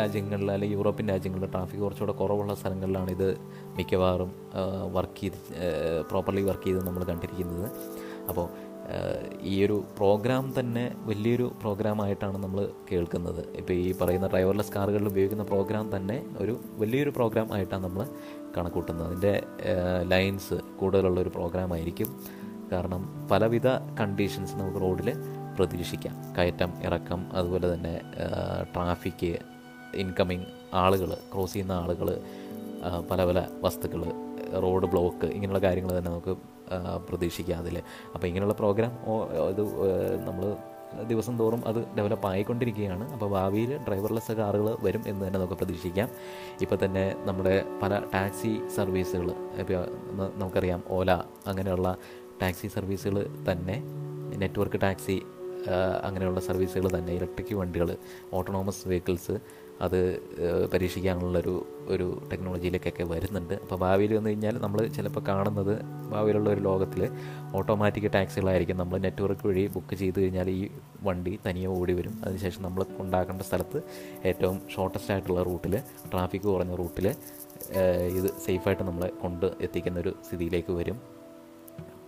രാജ്യങ്ങളിൽ അല്ലെങ്കിൽ യൂറോപ്യൻ രാജ്യങ്ങളിൽ ട്രാഫിക് കുറച്ചുകൂടെ കുറവുള്ള സ്ഥലങ്ങളിലാണ് ഇത് മിക്കവാറും വർക്ക് ചെയ്ത് പ്രോപ്പർലി വർക്ക് ചെയ്ത് നമ്മൾ കണ്ടിരിക്കുന്നത്. അപ്പോൾ ഈ ഒരു പ്രോഗ്രാം തന്നെ വലിയൊരു പ്രോഗ്രാമായിട്ടാണ് നമ്മൾ കേൾക്കുന്നത്. ഇപ്പോൾ ഈ പറയുന്ന ഡ്രൈവർലെസ് കാറുകളിൽ ഉപയോഗിക്കുന്ന പ്രോഗ്രാം തന്നെ ഒരു വലിയൊരു പ്രോഗ്രാം ആയിട്ടാണ് നമ്മൾ കണക്കൂട്ടുന്നത്. അതിൻ്റെ ലൈൻസ് കൂടുതലുള്ളൊരു പ്രോഗ്രാമായിരിക്കും. കാരണം പലവിധ കണ്ടീഷൻസ് നമുക്ക് റോഡിൽ പ്രതീക്ഷിക്കാം. കയറ്റം, ഇറക്കം, അതുപോലെ തന്നെ ട്രാഫിക്, ഇൻകമ്മിങ് ആളുകൾ, ക്രോസ് ചെയ്യുന്ന ആളുകൾ, പല പല വസ്തുക്കൾ, റോഡ് ബ്ലോക്ക്, ഇങ്ങനെയുള്ള കാര്യങ്ങൾ തന്നെ നമുക്ക് പ്രതീക്ഷിക്കുക അതിൽ. അപ്പോൾ ഇങ്ങനെയുള്ള പ്രോഗ്രാം ഇത് നമ്മൾ ദിവസം തോറും അത് ഡെവലപ്പ് ആയിക്കൊണ്ടിരിക്കുകയാണ്. അപ്പോൾ ഭാവിയിൽ ഡ്രൈവർലെസ് കാറുകൾ വരും എന്ന് തന്നെ നമുക്ക് പ്രതീക്ഷിക്കാം. ഇപ്പോൾ തന്നെ നമ്മുടെ പല ടാക്സി സർവീസുകൾ, ഇപ്പോൾ നമുക്കറിയാം ഓല അങ്ങനെയുള്ള ടാക്സി സർവീസുകൾ തന്നെ, നെറ്റ്വർക്ക് ടാക്സി അങ്ങനെയുള്ള സർവീസുകൾ തന്നെ ഇലക്ട്രിക് വണ്ടികൾ, ഓട്ടോണോമസ് വെഹിക്കിൾസ് അത് പരീക്ഷിക്കാനുള്ളൊരു ഒരു ടെക്നോളജിയിലേക്കൊക്കെ വരുന്നുണ്ട്. അപ്പോൾ ഭാവിയിൽ വന്നു കഴിഞ്ഞാൽ നമ്മൾ ചിലപ്പോൾ കാണുന്നത് ഭാവിയിലുള്ള ഒരു ലോകത്തിൽ ഓട്ടോമാറ്റിക് ടാക്സികളായിരിക്കും. നമ്മൾ നെറ്റ്വർക്ക് വഴി ബുക്ക് ചെയ്ത് കഴിഞ്ഞാൽ ഈ വണ്ടി തനിയെ ഓടി വരും. അതിനുശേഷം നമ്മൾ ഉണ്ടാക്കേണ്ട സ്ഥലത്ത് ഏറ്റവും ഷോർട്ടസ്റ്റ് ആയിട്ടുള്ള റൂട്ടിൽ, ട്രാഫിക് കുറഞ്ഞ റൂട്ടിൽ ഇത് സേഫായിട്ട് നമ്മളെ കൊണ്ട് എത്തിക്കുന്ന ഒരു സ്ഥിതിയിലേക്ക് വരും.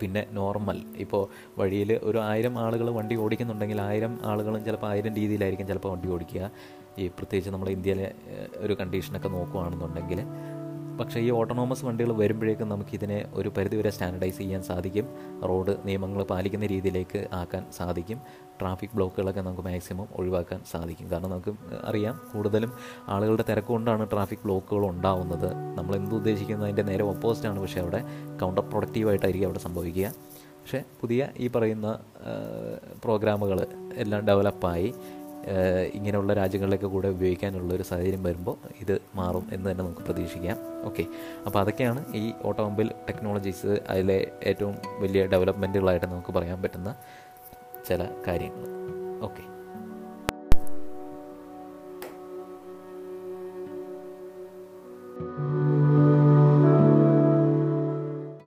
പിന്നെ നോർമൽ ഇപ്പോൾ വഴിയിൽ ഒരു ആയിരം ആളുകൾ വണ്ടി ഓടിക്കുന്നുണ്ടെങ്കിൽ ആയിരം ആളുകളും ചിലപ്പോൾ ആയിരം രീതിയിലായിരിക്കും ചിലപ്പോൾ വണ്ടി ഓടിക്കുക. ഈ പ്രത്യേകിച്ച് നമ്മുടെ ഇന്ത്യയിലെ ഒരു കണ്ടീഷനൊക്കെ നോക്കുകയാണെന്നുണ്ടെങ്കിൽ. പക്ഷേ ഈ ഓട്ടോണോമസ് വണ്ടികൾ വരുമ്പോഴേക്കും നമുക്കിതിനെ ഒരു പരിധിവരെ സ്റ്റാൻഡർഡൈസ് ചെയ്യാൻ സാധിക്കും, റോഡ് നിയമങ്ങൾ പാലിക്കുന്ന രീതിയിലേക്ക് ആക്കാൻ സാധിക്കും, ട്രാഫിക് ബ്ലോക്കുകളൊക്കെ നമുക്ക് മാക്സിമം ഒഴിവാക്കാൻ സാധിക്കും. കാരണം നമുക്ക് അറിയാം കൂടുതലും ആളുകളുടെ തിരക്കുകൊണ്ടാണ് ട്രാഫിക് ബ്ലോക്കുകൾ ഉണ്ടാവുന്നത്. നമ്മൾ എന്തുദ്ദേശിക്കുന്നതിൻ്റെ നേരെ ഓപ്പോസിറ്റാണ് പക്ഷേ അവിടെ കൗണ്ടർ പ്രൊഡക്റ്റീവായിട്ടായിരിക്കും അവിടെ സംഭവിക്കുക. പക്ഷേ പുതിയ ഈ പറയുന്ന പ്രോഗ്രാമുകൾ എല്ലാം ഡെവലപ്പായി ഇങ്ങനെയുള്ള രാജ്യങ്ങളിലൊക്കെ കൂടെ ഉപയോഗിക്കാനുള്ളൊരു സാഹചര്യം വരുമ്പോൾ ഇത് മാറും എന്ന് തന്നെ നമുക്ക് പ്രതീക്ഷിക്കാം. ഓക്കെ, അപ്പോൾ അതൊക്കെയാണ് ഈ ഓട്ടോമൊബൈൽ ടെക്നോളജീസ്, അതിലെ ഏറ്റവും വലിയ ഡെവലപ്മെൻറ്റുകളായിട്ട് നമുക്ക് പറയാൻ പറ്റുന്ന ചില കാര്യങ്ങൾ. ഓക്കെ.